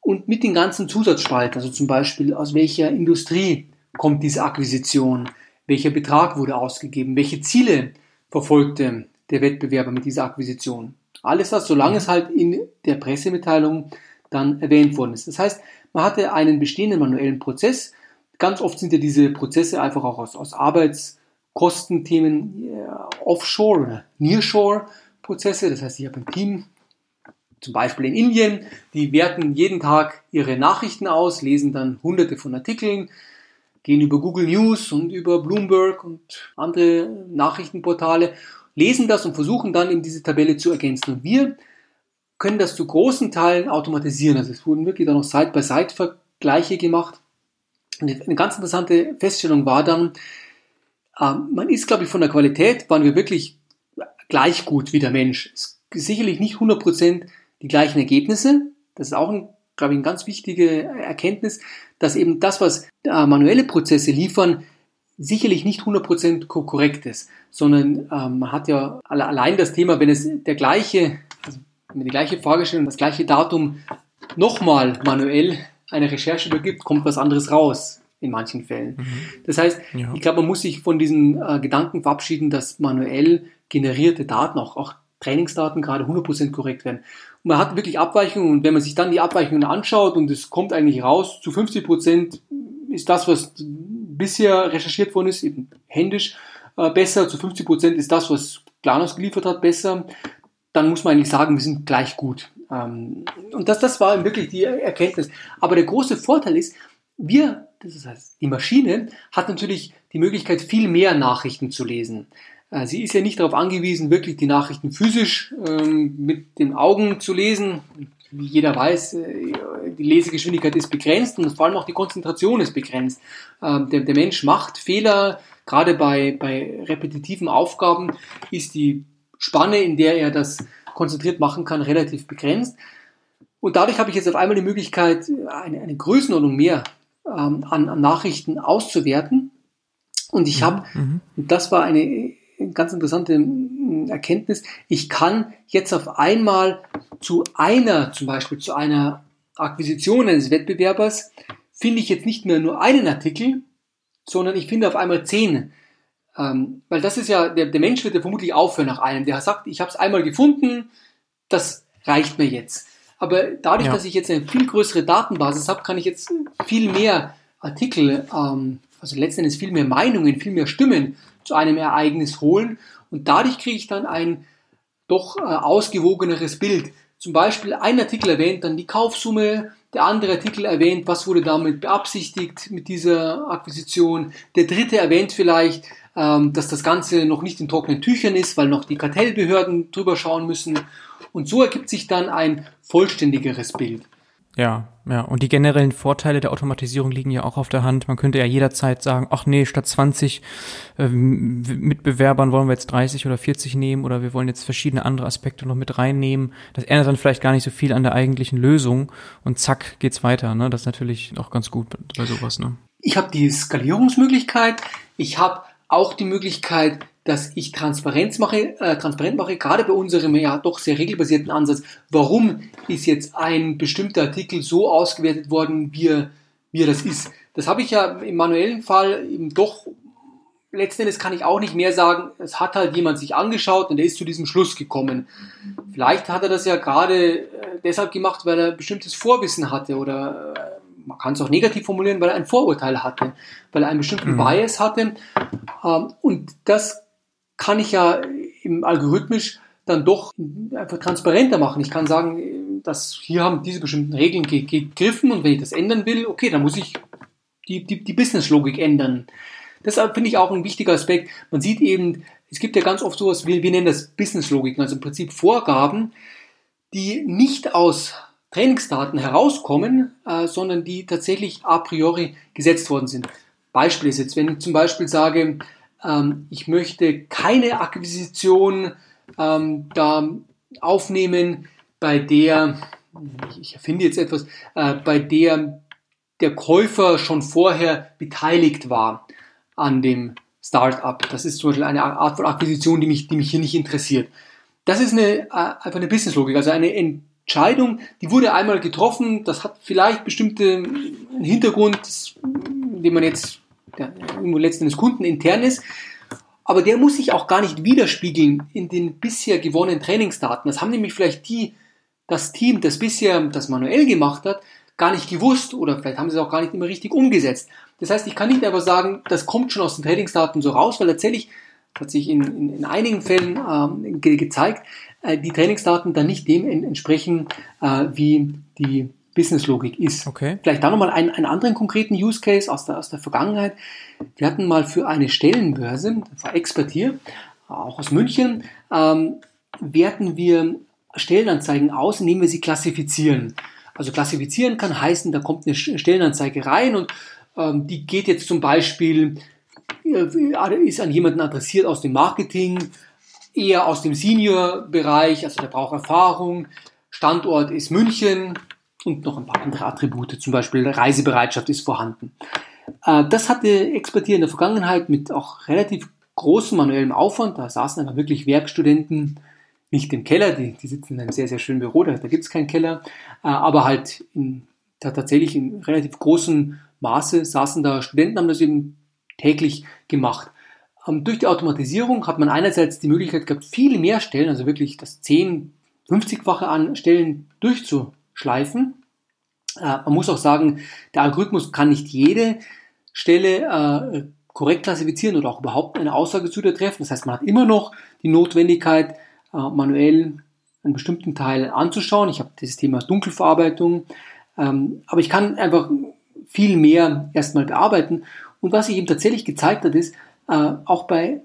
Und mit den ganzen Zusatzspalten, also zum Beispiel aus welcher Industrie kommt diese Akquisition, welcher Betrag wurde ausgegeben, welche Ziele verfolgte der Wettbewerber mit dieser Akquisition. Alles das, solange es halt in der Pressemitteilung dann erwähnt worden ist. Das heißt, man hatte einen bestehenden manuellen Prozess. Ganz oft sind ja diese Prozesse einfach auch aus, aus Arbeitskostenthemen yeah, Offshore- oder Nearshore-Prozesse. Das heißt, ich habe ein Team, zum Beispiel in Indien, die werten jeden Tag ihre Nachrichten aus, lesen dann hunderte von Artikeln, gehen über Google News und über Bloomberg und andere Nachrichtenportale, lesen das und versuchen dann eben diese Tabelle zu ergänzen. Und wir können das zu großen Teilen automatisieren. Also es wurden wirklich dann noch Side-by-Side-Vergleiche gemacht. Und eine ganz interessante Feststellung war dann, äh, man ist, glaube ich, von der Qualität, waren wir wirklich gleich gut wie der Mensch. Es ist sicherlich nicht hundert Prozent die gleichen Ergebnisse. Das ist auch, ein, glaube ich, eine ganz wichtige Erkenntnis, dass eben das, was äh, manuelle Prozesse liefern, sicherlich nicht hundert Prozent korrekt ist, sondern ähm, man hat ja alle, allein das Thema, wenn es der gleiche, also wenn die gleiche Fragestellung, das gleiche Datum nochmal manuell eine Recherche übergibt, kommt was anderes raus in manchen Fällen. Mhm. Das heißt, ja. Ich glaube, man muss sich von diesem äh, Gedanken verabschieden, dass manuell generierte Daten auch, auch Trainingsdaten gerade hundert Prozent korrekt werden. Und man hat wirklich Abweichungen, und wenn man sich dann die Abweichungen anschaut und es kommt eigentlich raus, zu fünfzig Prozent ist das, was bisher recherchiert worden ist, eben händisch äh, besser, zu fünfzig Prozent ist das, was Glanos geliefert hat, besser, dann muss man eigentlich sagen, wir sind gleich gut. Ähm, und das, das war wirklich die Erkenntnis. Aber der große Vorteil ist, wir, das heißt, die Maschine hat natürlich die Möglichkeit, viel mehr Nachrichten zu lesen. Sie ist ja nicht darauf angewiesen, wirklich die Nachrichten physisch ähm, mit den Augen zu lesen. Wie jeder weiß, äh, die Lesegeschwindigkeit ist begrenzt und vor allem auch die Konzentration ist begrenzt. Ähm, der, der Mensch macht Fehler. Gerade bei, bei repetitiven Aufgaben ist die Spanne, in der er das konzentriert machen kann, relativ begrenzt. Und dadurch habe ich jetzt auf einmal die Möglichkeit, eine, eine Größenordnung mehr ähm, an, an Nachrichten auszuwerten. Und ich habe, mhm. und das war eine ganz interessante Erkenntnis, ich kann jetzt auf einmal zu einer, zum Beispiel zu einer Akquisition eines Wettbewerbers, finde ich jetzt nicht mehr nur einen Artikel, sondern ich finde auf einmal zehn. Ähm, weil das ist ja, der, der Mensch wird ja vermutlich aufhören nach einem, der sagt, ich habe es einmal gefunden, das reicht mir jetzt. Aber dadurch, ja. dass ich jetzt eine viel größere Datenbasis habe, kann ich jetzt viel mehr Artikel, ähm, also letzten Endes viel mehr Meinungen, viel mehr Stimmen zu einem Ereignis holen, und dadurch kriege ich dann ein doch äh, ausgewogeneres Bild. Zum Beispiel ein Artikel erwähnt dann die Kaufsumme, Der andere Artikel erwähnt, was wurde damit beabsichtigt mit dieser Akquisition. Der dritte erwähnt vielleicht, dass das Ganze noch nicht in trockenen Tüchern ist, weil noch die Kartellbehörden drüber schauen müssen. Und so ergibt sich dann ein vollständigeres Bild. Ja, ja. Und die generellen Vorteile der Automatisierung liegen ja auch auf der Hand. Man könnte ja jederzeit sagen, ach nee, statt zwanzig äh, Mitbewerbern wollen wir jetzt dreißig oder vierzig nehmen oder wir wollen jetzt verschiedene andere Aspekte noch mit reinnehmen. Das ändert dann vielleicht gar nicht so viel an der eigentlichen Lösung und zack, geht's weiter. Ne? Das ist natürlich auch ganz gut bei sowas. Ne? Ich habe die Skalierungsmöglichkeit. Ich habe auch die Möglichkeit, dass ich Transparenz mache, äh, transparent mache, gerade bei unserem ja doch sehr regelbasierten Ansatz. Warum ist jetzt ein bestimmter Artikel so ausgewertet worden, wie er, wie er das ist? Das habe ich ja im manuellen Fall eben doch, letzten Endes kann ich auch nicht mehr sagen, es hat halt jemand sich angeschaut und der ist zu diesem Schluss gekommen. Vielleicht hat er das ja gerade deshalb gemacht, weil er bestimmtes Vorwissen hatte oder... Man kann es auch negativ formulieren, weil er ein Vorurteil hatte, weil er einen bestimmten mhm. Bias hatte. Und das kann ich ja im algorithmisch dann doch einfach transparenter machen. Ich kann sagen, dass hier haben diese bestimmten Regeln gegriffen und wenn ich das ändern will, okay, dann muss ich die, die, die Business-Logik ändern. Deshalb finde ich auch ein wichtiger Aspekt. Man sieht eben, es gibt ja ganz oft sowas, wir, wir nennen das Business-Logiken, also im Prinzip Vorgaben, die nicht aus Trainingsdaten herauskommen, äh, sondern die tatsächlich a priori gesetzt worden sind. Beispiel ist jetzt, wenn ich zum Beispiel sage, ähm, ich möchte keine Akquisition ähm, da aufnehmen, bei der, ich erfinde jetzt etwas, äh, bei der der Käufer schon vorher beteiligt war an dem Start-up. Das ist zum Beispiel eine Art von Akquisition, die mich, die mich hier nicht interessiert. Das ist eine, äh, einfach eine Business-Logik, also eine Ent- Entscheidung, die wurde einmal getroffen, das hat vielleicht bestimmte Hintergrund, den man jetzt ja, letzten Endes Kunden intern ist, aber der muss sich auch gar nicht widerspiegeln in den bisher gewonnenen Trainingsdaten. Das haben nämlich vielleicht die, das Team, das bisher das manuell gemacht hat, gar nicht gewusst oder vielleicht haben sie es auch gar nicht immer richtig umgesetzt. Das heißt, ich kann nicht einfach sagen, das kommt schon aus den Trainingsdaten so raus, weil tatsächlich hat sich in, in, in einigen Fällen ähm, ge- gezeigt, äh, die Trainingsdaten dann nicht dem en- entsprechen, äh, wie die Businesslogik ist. Okay. Vielleicht da nochmal einen, einen anderen konkreten Use Case aus der, aus der Vergangenheit. Wir hatten mal für eine Stellenbörse, das war Expert hier, auch aus München, ähm, werten wir Stellenanzeigen aus, indem wir sie klassifizieren. Also klassifizieren kann heißen, da kommt eine Stellenanzeige rein und ähm, die geht jetzt zum Beispiel... ist an jemanden adressiert aus dem Marketing, eher aus dem Senior-Bereich, also der braucht Erfahrung, Standort ist München und noch ein paar andere Attribute, zum Beispiel Reisebereitschaft ist vorhanden. Das hatte Expertier in der Vergangenheit mit auch relativ großem manuellem Aufwand, da saßen einfach wirklich Werkstudenten, nicht im Keller, die, die sitzen in einem sehr, sehr schönen Büro, da, da gibt es keinen Keller, aber halt in, da tatsächlich in relativ großem Maße saßen da Studenten, haben das eben täglich gemacht. Ähm, durch die Automatisierung hat man einerseits die Möglichkeit gehabt, viele mehr Stellen, also wirklich das zehn-, fünfzigfache an Stellen durchzuschleifen. Äh, man muss auch sagen, der Algorithmus kann nicht jede Stelle äh, korrekt klassifizieren oder auch überhaupt eine Aussage zu der treffen. Das heißt, man hat immer noch die Notwendigkeit, äh, manuell einen bestimmten Teil anzuschauen. Ich habe dieses Thema Dunkelverarbeitung, ähm, aber ich kann einfach viel mehr erstmal bearbeiten. Und was sich eben tatsächlich gezeigt hat, ist, äh, auch bei,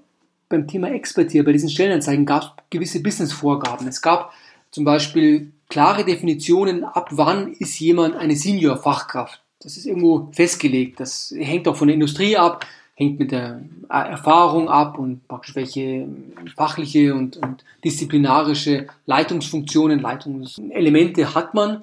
beim Thema Expertier, bei diesen Stellenanzeigen gab es gewisse Business-Vorgaben. Es gab zum Beispiel klare Definitionen, ab wann ist jemand eine Senior-Fachkraft. Das ist irgendwo festgelegt. Das hängt auch von der Industrie ab, hängt mit der Erfahrung ab und praktisch welche fachliche und, und disziplinarische Leitungsfunktionen, Leitungselemente hat man.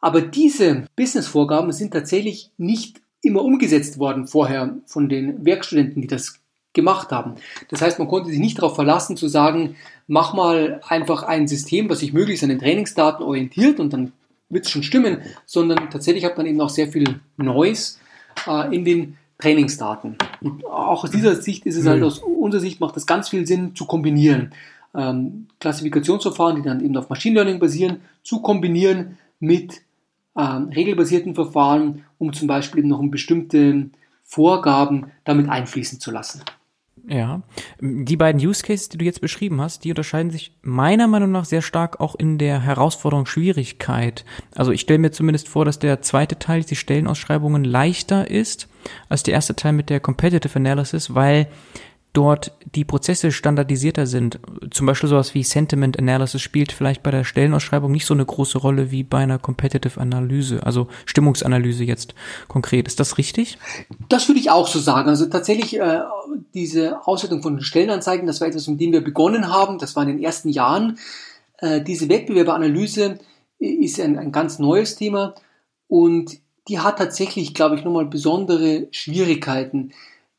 Aber diese Business-Vorgaben sind tatsächlich nicht immer umgesetzt worden vorher von den Werkstudenten, die das gemacht haben. Das heißt, man konnte sich nicht darauf verlassen zu sagen, mach mal einfach ein System, was sich möglichst an den Trainingsdaten orientiert und dann wird es schon stimmen, sondern tatsächlich hat man eben auch sehr viel Noise äh, in den Trainingsdaten. Und auch aus dieser Sicht ist es mhm. halt, aus unserer Sicht macht das ganz viel Sinn zu kombinieren. Ähm, Klassifikationsverfahren, die dann eben auf Machine Learning basieren, zu kombinieren mit Ähm, regelbasierten Verfahren, um zum Beispiel eben noch bestimmte Vorgaben damit einfließen zu lassen. Ja, die beiden Use Cases, die du jetzt beschrieben hast, die unterscheiden sich meiner Meinung nach sehr stark auch in der Herausforderung Schwierigkeit. Also ich stelle mir zumindest vor, dass der zweite Teil, die Stellenausschreibungen, leichter ist als der erste Teil mit der Competitive Analysis, weil dort die Prozesse standardisierter sind. Zum Beispiel sowas wie Sentiment Analysis spielt vielleicht bei der Stellenausschreibung nicht so eine große Rolle wie bei einer Competitive Analyse, also Stimmungsanalyse jetzt konkret. Ist das richtig? Das würde ich auch so sagen. Also tatsächlich äh, diese Auswertung von Stellenanzeigen, das war etwas, mit dem wir begonnen haben. Das war in den ersten Jahren. Äh, diese Wettbewerberanalyse ist ein, ein ganz neues Thema und die hat tatsächlich, glaube ich, nochmal besondere Schwierigkeiten.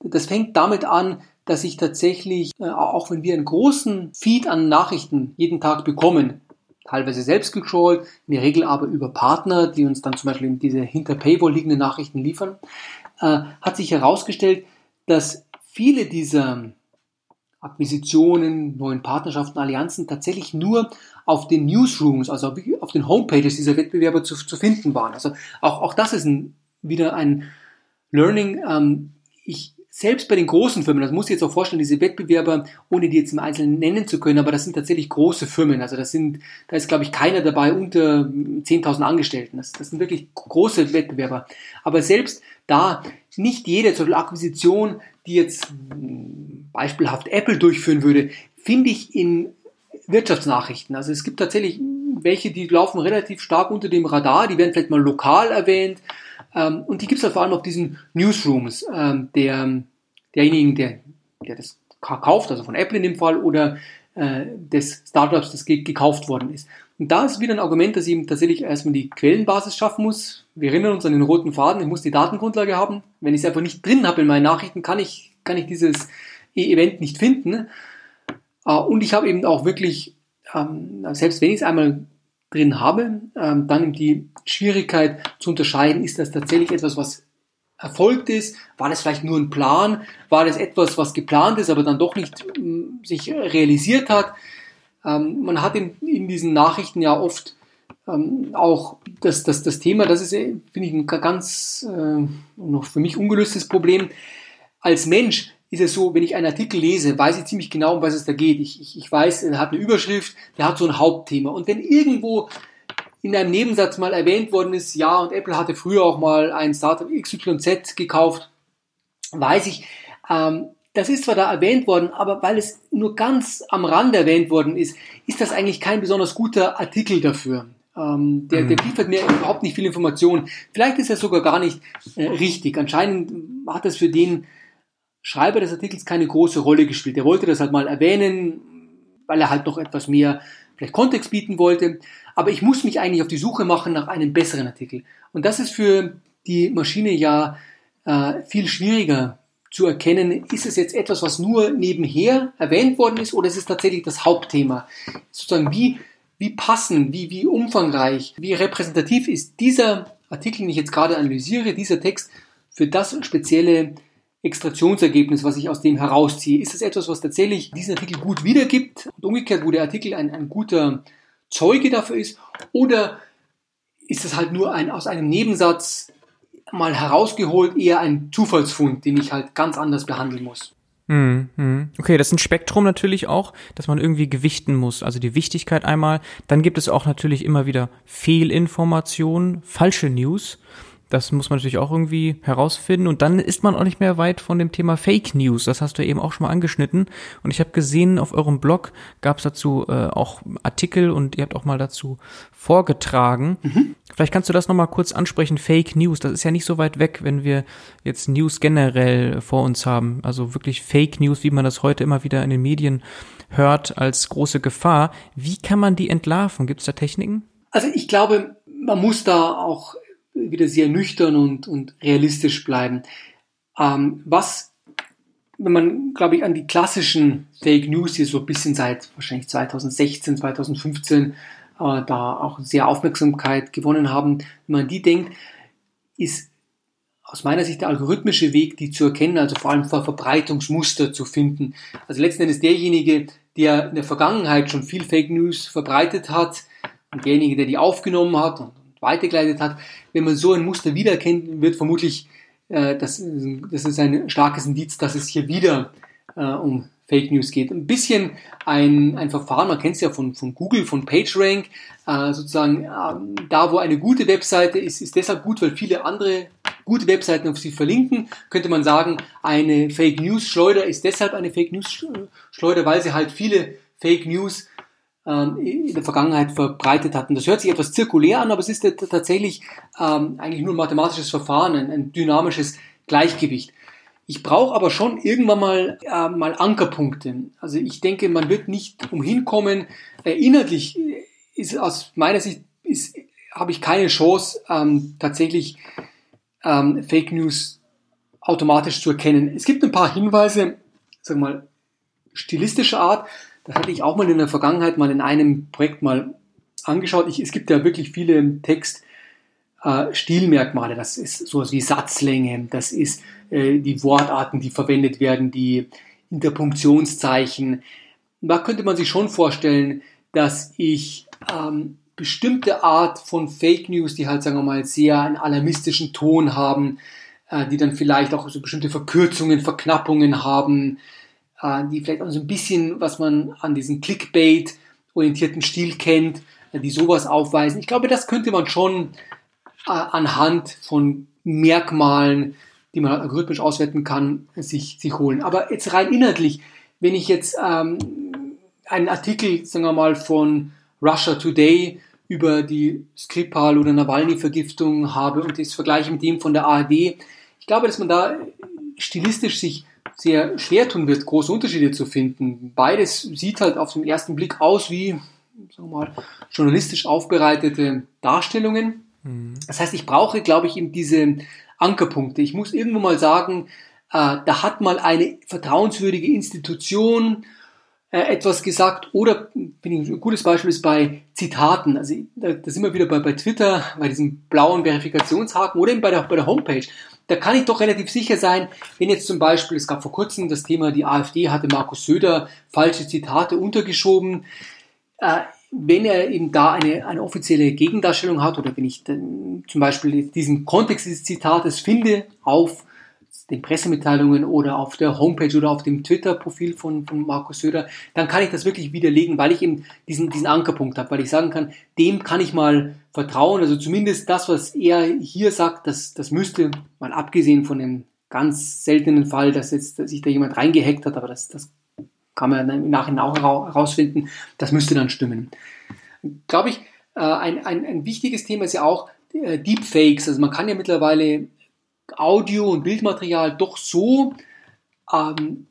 Das fängt damit an, dass ich tatsächlich, auch wenn wir einen großen Feed an Nachrichten jeden Tag bekommen, teilweise selbst gecrawlt, in der Regel aber über Partner, die uns dann zum Beispiel diese hinter Paywall liegenden Nachrichten liefern, äh, hat sich herausgestellt, dass viele dieser Akquisitionen, neuen Partnerschaften, Allianzen tatsächlich nur auf den Newsrooms, also auf den Homepages dieser Wettbewerber zu, zu finden waren. Also auch, auch das ist ein, wieder ein Learning. Ähm, ich Selbst bei den großen Firmen, das muss ich jetzt auch vorstellen, diese Wettbewerber, ohne die jetzt im Einzelnen nennen zu können, aber das sind tatsächlich große Firmen. Also das sind, da ist, glaube ich, keiner dabei unter zehntausend Angestellten. Das, das sind wirklich große Wettbewerber. Aber selbst da, nicht jede zum Beispiel Akquisition, die jetzt beispielhaft Apple durchführen würde, finde ich in Wirtschaftsnachrichten. Also es gibt tatsächlich welche, die laufen relativ stark unter dem Radar, die werden vielleicht mal lokal erwähnt. Ähm, und die gibt es halt vor allem auf diesen Newsrooms, ähm, der, derjenigen, der, der das kauft, also von Apple in dem Fall, oder äh, des Startups, das ge- gekauft worden ist. Und da ist wieder ein Argument, dass ich eben tatsächlich erstmal die Quellenbasis schaffen muss. Wir erinnern uns an den roten Faden, ich muss die Datengrundlage haben. Wenn ich es einfach nicht drin habe in meinen Nachrichten, kann ich, kann ich dieses Event nicht finden. Äh, und ich habe eben auch wirklich, ähm, selbst wenn ich es einmal drin habe, ähm, dann eben die Schwierigkeit zu unterscheiden, ist das tatsächlich etwas, was erfolgt ist, war das vielleicht nur ein Plan, war das etwas, was geplant ist, aber dann doch nicht mh, sich realisiert hat. Ähm, man hat in, in diesen Nachrichten ja oft ähm, auch das, das, das Thema, das ist, finde ich, ein ganz äh, noch für mich ungelöstes Problem. Als Mensch ist es so, wenn ich einen Artikel lese, weiß ich ziemlich genau, um was es da geht. Ich, ich, ich weiß, er hat eine Überschrift, der hat so ein Hauptthema. Und wenn irgendwo in einem Nebensatz mal erwähnt worden ist, ja, und Apple hatte früher auch mal ein Startup X Y Z gekauft, weiß ich, ähm, das ist zwar da erwähnt worden, aber weil es nur ganz am Rand erwähnt worden ist, ist das eigentlich kein besonders guter Artikel dafür. Ähm, der, der liefert mir überhaupt nicht viel Information. Vielleicht ist er sogar gar nicht äh, richtig. Anscheinend hat das für den Schreiber des Artikels keine große Rolle gespielt. Er wollte das halt mal erwähnen, weil er halt noch etwas mehr vielleicht Kontext bieten wollte. Aber ich muss mich eigentlich auf die Suche machen nach einem besseren Artikel. Und das ist für die Maschine ja äh, viel schwieriger zu erkennen. Ist es jetzt etwas, was nur nebenher erwähnt worden ist, oder ist es tatsächlich das Hauptthema? Sozusagen wie, wie passend, wie, wie umfangreich, wie repräsentativ ist dieser Artikel, den ich jetzt gerade analysiere, dieser Text für das spezielle Extraktionsergebnis, was ich aus dem herausziehe. Ist das etwas, was tatsächlich diesen Artikel gut wiedergibt und umgekehrt, wo der Artikel ein, ein guter Zeuge dafür ist? Oder ist das halt nur ein, aus einem Nebensatz mal herausgeholt, eher ein Zufallsfund, den ich halt ganz anders behandeln muss? Okay, das ist ein Spektrum natürlich auch, dass man irgendwie gewichten muss, also die Wichtigkeit einmal. Dann gibt es auch natürlich immer wieder Fehlinformationen, falsche News. Das muss man natürlich auch irgendwie herausfinden. Und dann ist man auch nicht mehr weit von dem Thema Fake News. Das hast du eben auch schon mal angeschnitten. Und ich habe gesehen, auf eurem Blog gab es dazu äh, auch Artikel und ihr habt auch mal dazu vorgetragen. Mhm. Vielleicht kannst du das nochmal kurz ansprechen, Fake News. Das ist ja nicht so weit weg, wenn wir jetzt News generell vor uns haben. Also wirklich Fake News, wie man das heute immer wieder in den Medien hört, als große Gefahr. Wie kann man die entlarven? Gibt es da Techniken? Also ich glaube, man muss da auch wieder sehr nüchtern und, und realistisch bleiben. Ähm, was, wenn man, glaube ich, an die klassischen Fake News, die so ein bisschen seit wahrscheinlich zwanzig sechzehn, zwanzig fünfzehn äh, da auch sehr Aufmerksamkeit gewonnen haben, wenn man an die denkt, ist aus meiner Sicht der algorithmische Weg, die zu erkennen, also vor allem vor Verbreitungsmuster zu finden. Also letzten Endes derjenige, der in der Vergangenheit schon viel Fake News verbreitet hat und derjenige, der die aufgenommen hat und weitergeleitet hat, wenn man so ein Muster wiedererkennt, wird vermutlich, äh, das, das ist ein starkes Indiz, dass es hier wieder äh, um Fake News geht. Ein bisschen ein, ein Verfahren, man kennt es ja von, von Google, von PageRank, äh, sozusagen äh, da, wo eine gute Webseite ist, ist deshalb gut, weil viele andere gute Webseiten auf sie verlinken, könnte man sagen, eine Fake News Schleuder ist deshalb eine Fake News Schleuder, weil sie halt viele Fake News ähm, in der Vergangenheit verbreitet hatten. Das hört sich etwas zirkulär an, aber es ist ja tatsächlich ähm, eigentlich nur ein mathematisches Verfahren, ein, ein dynamisches Gleichgewicht. Ich brauche aber schon irgendwann mal, äh, mal Ankerpunkte. Also ich denke, man wird nicht umhin kommen. Äh, inhaltlich ist aus meiner Sicht ist, habe ich keine Chance, ähm, tatsächlich ähm, Fake News automatisch zu erkennen. Es gibt ein paar Hinweise, sagen wir mal, stilistischer Art. Das hatte ich auch mal in der Vergangenheit mal in einem Projekt mal angeschaut. Ich, es gibt ja wirklich viele Text- Stilmerkmale, das ist sowas wie Satzlänge, das ist äh, die Wortarten, die verwendet werden, die Interpunktionszeichen. Da könnte man sich schon vorstellen, dass ich ähm, bestimmte Art von Fake News, die halt, sagen wir mal, sehr einen alarmistischen Ton haben, äh, die dann vielleicht auch so bestimmte Verkürzungen, Verknappungen haben, äh, die vielleicht auch so ein bisschen, was man an diesen Clickbait-orientierten Stil kennt, äh, die sowas aufweisen. Ich glaube, das könnte man schon anhand von Merkmalen, die man algorithmisch auswerten kann, sich, sich holen. Aber jetzt rein inhaltlich, wenn ich jetzt ähm, einen Artikel, sagen wir mal, von Russia Today über die Skripal- oder Nawalny-Vergiftung habe und das vergleiche mit dem von der A R D, ich glaube, dass man da stilistisch sich sehr schwer tun wird, große Unterschiede zu finden. Beides sieht halt auf den ersten Blick aus wie, sagen wir mal, journalistisch aufbereitete Darstellungen. Das heißt, ich brauche, glaube ich, eben diese Ankerpunkte. Ich muss irgendwo mal sagen, äh, da hat mal eine vertrauenswürdige Institution äh, etwas gesagt. Oder ein gutes Beispiel ist bei Zitaten. Also da, da sind wir wieder bei, bei Twitter, bei diesem blauen Verifikationshaken oder eben bei der, bei der Homepage. Da kann ich doch relativ sicher sein, wenn jetzt zum Beispiel, es gab vor kurzem das Thema, die AfD hatte Markus Söder falsche Zitate untergeschoben. Äh, Wenn er eben da eine, eine offizielle Gegendarstellung hat oder wenn ich dann zum Beispiel diesen Kontext des Zitates finde auf den Pressemitteilungen oder auf der Homepage oder auf dem Twitter-Profil von, von Markus Söder, dann kann ich das wirklich widerlegen, weil ich eben diesen, diesen Ankerpunkt habe, weil ich sagen kann, dem kann ich mal vertrauen. Also zumindest das, was er hier sagt, das, das müsste, mal abgesehen von dem ganz seltenen Fall, dass jetzt dass sich da jemand reingehackt hat, aber das, das kann man im Nachhinein auch herausfinden, das müsste dann stimmen. Glaube ich, ein, ein, ein wichtiges Thema ist ja auch Deepfakes. Also man kann ja mittlerweile Audio- und Bildmaterial doch so ähm,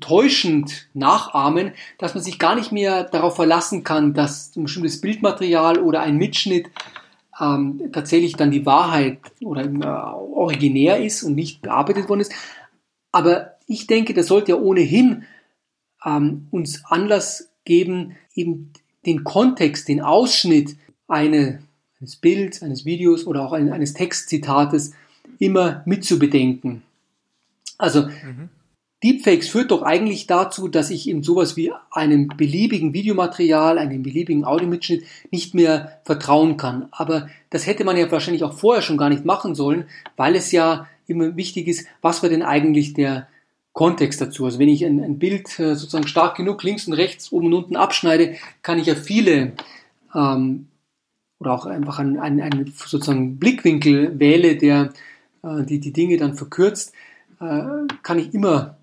täuschend nachahmen, dass man sich gar nicht mehr darauf verlassen kann, dass ein bestimmtes Bildmaterial oder ein Mitschnitt ähm, tatsächlich dann die Wahrheit oder äh, originär ist und nicht bearbeitet worden ist. Aber ich denke, das sollte ja ohnehin Ähm, uns Anlass geben, eben den Kontext, den Ausschnitt eine, eines Bilds, eines Videos oder auch ein, eines Textzitates immer mitzubedenken. Also mhm. Deepfakes führt doch eigentlich dazu, dass ich eben sowas wie einem beliebigen Videomaterial, einem beliebigen Audiomitschnitt nicht mehr vertrauen kann. Aber das hätte man ja wahrscheinlich auch vorher schon gar nicht machen sollen, weil es ja immer wichtig ist, was war denn eigentlich der Kontext dazu. Also wenn ich ein, ein Bild äh, sozusagen stark genug links und rechts, oben und unten abschneide, kann ich ja viele ähm, oder auch einfach einen, einen, einen sozusagen Blickwinkel wähle, der äh, die, die Dinge dann verkürzt, äh, kann ich immer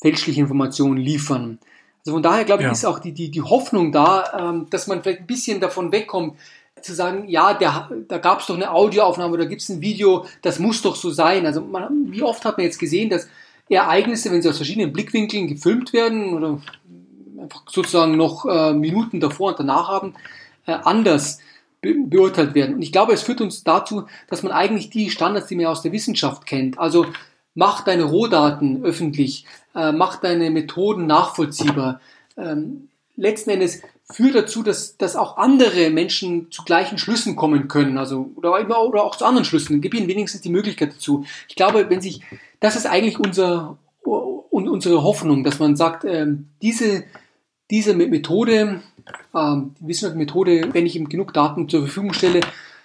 fälschliche Informationen liefern. Also von daher, glaube ich, ja. ist auch die, die, die Hoffnung da, ähm, dass man vielleicht ein bisschen davon wegkommt, zu sagen, ja, der, da gab es doch eine Audioaufnahme oder gibt es ein Video, das muss doch so sein. Also man, wie oft hat man jetzt gesehen, dass Ereignisse, wenn sie aus verschiedenen Blickwinkeln gefilmt werden oder einfach sozusagen noch äh, Minuten davor und danach haben, äh, anders be- beurteilt werden. Und ich glaube, es führt uns dazu, dass man eigentlich die Standards, die man aus der Wissenschaft kennt, also mach deine Rohdaten öffentlich, äh, mach deine Methoden nachvollziehbar. Ähm, letzten Endes führt dazu, dass, dass auch andere Menschen zu gleichen Schlüssen kommen können, also oder, oder auch zu anderen Schlüssen. Gib ihnen wenigstens die Möglichkeit dazu. Ich glaube, wenn sich das ist eigentlich unser, unsere Hoffnung, dass man sagt, diese, diese Methode, die wissenschaftliche Methode, wenn ich ihm genug Daten zur Verfügung stelle,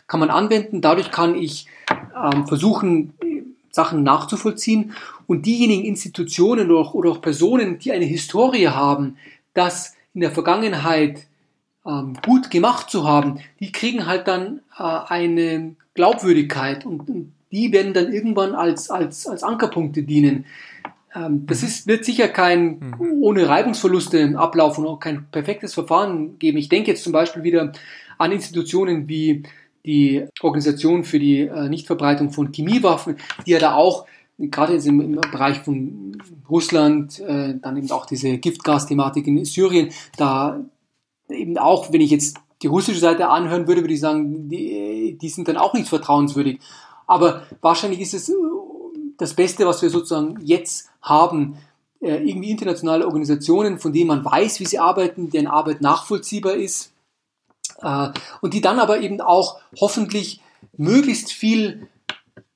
kann man anwenden. Dadurch kann ich versuchen, Sachen nachzuvollziehen. Und diejenigen Institutionen oder auch Personen, die eine Historie haben, das in der Vergangenheit ähm, gut gemacht zu haben, die kriegen halt dann äh, eine Glaubwürdigkeit und, und die werden dann irgendwann als, als, als Ankerpunkte dienen. Ähm, das ist, wird sicher kein ohne Reibungsverluste Ablauf und auch kein perfektes Verfahren geben. Ich denke jetzt zum Beispiel wieder an Institutionen wie die Organisation für die äh, Nichtverbreitung von Chemiewaffen, die ja da auch gerade jetzt im, im Bereich von Russland, äh, dann eben auch diese Giftgas-Thematik in Syrien, da eben auch, wenn ich jetzt die russische Seite anhören würde, würde ich sagen, die, die sind dann auch nicht vertrauenswürdig. Aber wahrscheinlich ist es das Beste, was wir sozusagen jetzt haben, äh, irgendwie internationale Organisationen, von denen man weiß, wie sie arbeiten, deren Arbeit nachvollziehbar ist, äh, und die dann aber eben auch hoffentlich möglichst viel,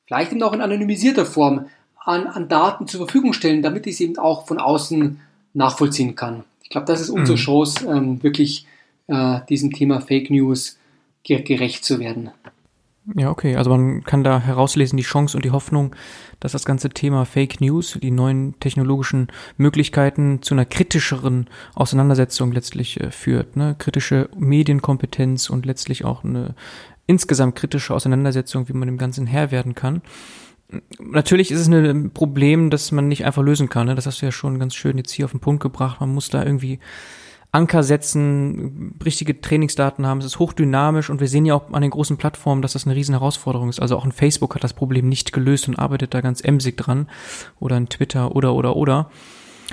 vielleicht eben auch in anonymisierter Form, an, an Daten zur Verfügung stellen, damit ich es eben auch von außen nachvollziehen kann. Ich glaube, das ist unsere mhm. Chance, ähm, wirklich äh, diesem Thema Fake News gerecht zu werden. Ja, okay. Also man kann da herauslesen die Chance und die Hoffnung, dass das ganze Thema Fake News, die neuen technologischen Möglichkeiten zu einer kritischeren Auseinandersetzung letztlich äh, führt, ne? Kritische Medienkompetenz und letztlich auch eine insgesamt kritische Auseinandersetzung, wie man dem Ganzen Herr werden kann. Natürlich ist es ein Problem, das man nicht einfach lösen kann, ne? Das hast du ja schon ganz schön jetzt hier auf den Punkt gebracht. Man muss da irgendwie Anker setzen, richtige Trainingsdaten haben. Es ist hochdynamisch und wir sehen ja auch an den großen Plattformen, dass das eine riesen Herausforderung ist. Also auch ein Facebook hat das Problem nicht gelöst und arbeitet da ganz emsig dran. Oder ein Twitter oder, oder, oder.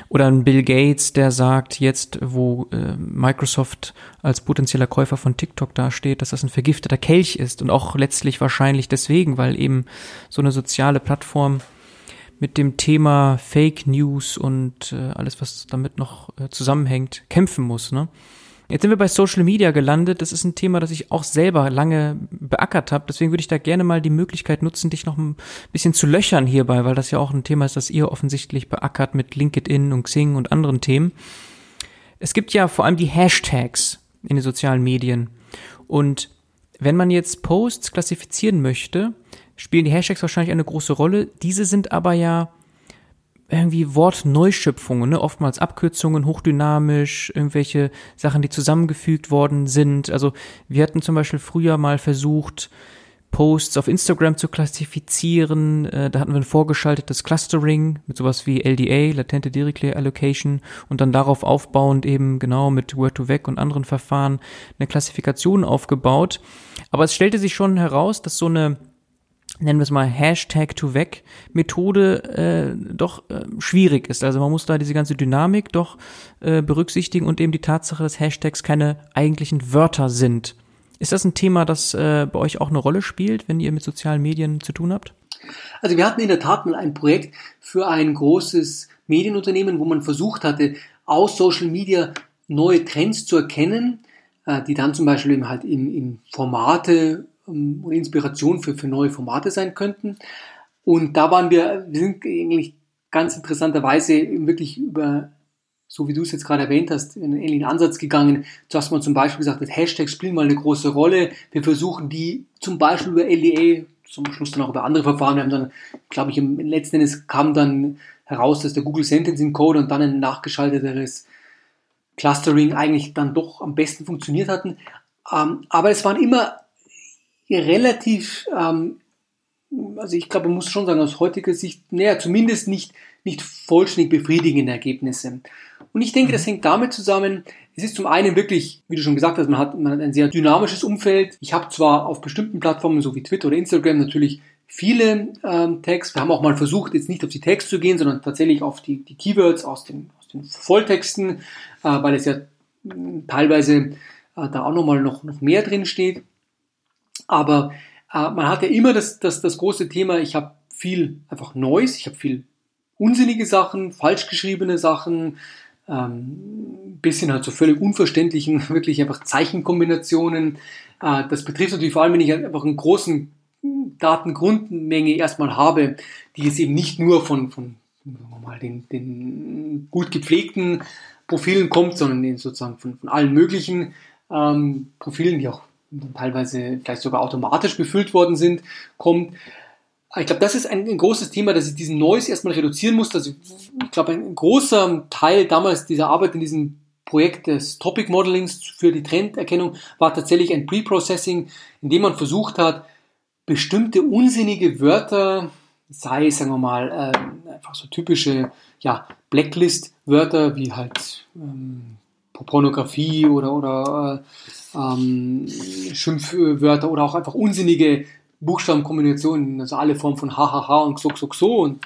Oder ein Bill Gates, der sagt, jetzt wo äh, Microsoft als potenzieller Käufer von TikTok dasteht, dass das ein vergifteter Kelch ist und auch letztlich wahrscheinlich deswegen, weil eben so eine soziale Plattform mit dem Thema Fake News und äh, alles, was damit noch äh, zusammenhängt, kämpfen muss, ne? Jetzt sind wir bei Social Media gelandet. Das ist ein Thema, das ich auch selber lange beackert habe. Deswegen würde ich da gerne mal die Möglichkeit nutzen, dich noch ein bisschen zu löchern hierbei, weil das ja auch ein Thema ist, das ihr offensichtlich beackert mit LinkedIn und Xing und anderen Themen. Es gibt ja vor allem die Hashtags in den sozialen Medien. Und wenn man jetzt Posts klassifizieren möchte, spielen die Hashtags wahrscheinlich eine große Rolle. Diese sind aber ja irgendwie Wortneuschöpfungen, ne? Oftmals Abkürzungen, hochdynamisch, irgendwelche Sachen, die zusammengefügt worden sind. Also wir hatten zum Beispiel früher mal versucht, Posts auf Instagram zu klassifizieren. Äh, da hatten wir ein vorgeschaltetes Clustering mit sowas wie L D A, Latente Directly Allocation, und dann darauf aufbauend eben genau mit Word to Vec und anderen Verfahren eine Klassifikation aufgebaut. Aber es stellte sich schon heraus, dass so eine, nennen wir es mal Hashtag to Vec Methode äh, doch äh, schwierig ist. Also man muss da diese ganze Dynamik doch äh, berücksichtigen und eben die Tatsache, dass Hashtags keine eigentlichen Wörter sind. Ist das ein Thema, das äh, bei euch auch eine Rolle spielt, wenn ihr mit sozialen Medien zu tun habt? Also wir hatten in der Tat mal ein Projekt für ein großes Medienunternehmen, wo man versucht hatte, aus Social Media neue Trends zu erkennen, äh, die dann zum Beispiel eben halt in, in Formate und Inspiration für, für neue Formate sein könnten. Und da waren wir, wir sind eigentlich ganz interessanterweise wirklich über, so wie du es jetzt gerade erwähnt hast, einen ähnlichen Ansatz gegangen. Zuerst mal zum Beispiel gesagt, Hashtags spielen mal eine große Rolle. Wir versuchen die zum Beispiel über L D A, zum Schluss dann auch über andere Verfahren. Wir haben dann, glaube ich, im letzten Endes kam dann heraus, dass der Google Sentence Encoder und dann ein nachgeschalteteres Clustering eigentlich dann doch am besten funktioniert hatten. Aber es waren immer relativ, ähm, also ich glaube, man muss schon sagen, aus heutiger Sicht, naja, zumindest nicht, nicht vollständig befriedigende Ergebnisse. Und ich denke, das hängt damit zusammen, es ist zum einen wirklich, wie du schon gesagt hast, man hat, man hat ein sehr dynamisches Umfeld. Ich habe zwar auf bestimmten Plattformen, so wie Twitter oder Instagram, natürlich viele ähm, Tags. Wir haben auch mal versucht, jetzt nicht auf die Tags zu gehen, sondern tatsächlich auf die, die Keywords aus den, aus den Volltexten, äh, weil es ja mh, teilweise äh, da auch nochmal noch, noch mehr drin steht. Aber äh, man hat ja immer das, das, das große Thema, ich habe viel einfach Neues, ich habe viel unsinnige Sachen, falsch geschriebene Sachen, ähm, bis hin halt zu so völlig unverständlichen, wirklich einfach Zeichenkombinationen. Äh, das betrifft natürlich vor allem, wenn ich einfach einen großen Datengrundmenge erstmal habe, die jetzt eben nicht nur von, von sagen wir mal, den, den gut gepflegten Profilen kommt, sondern sozusagen von, von allen möglichen ähm, Profilen, die auch teilweise vielleicht sogar automatisch befüllt worden sind, kommt, Ich glaube, das ist ein, ein großes Thema, dass ich diesen Noise erstmal reduzieren muss. Also ich glaube, ein großer Teil damals dieser Arbeit in diesem Projekt des Topic Modelings für die Trenderkennung war tatsächlich ein Pre-Processing, in dem man versucht hat, bestimmte unsinnige Wörter, sei es, sagen wir mal, äh, einfach so typische ja, Blacklist-Wörter wie halt ähm, Pornografie oder, oder äh, ähm, Schimpfwörter oder auch einfach unsinnige Buchstabenkombinationen, also alle Formen von hahaha und so, so, so und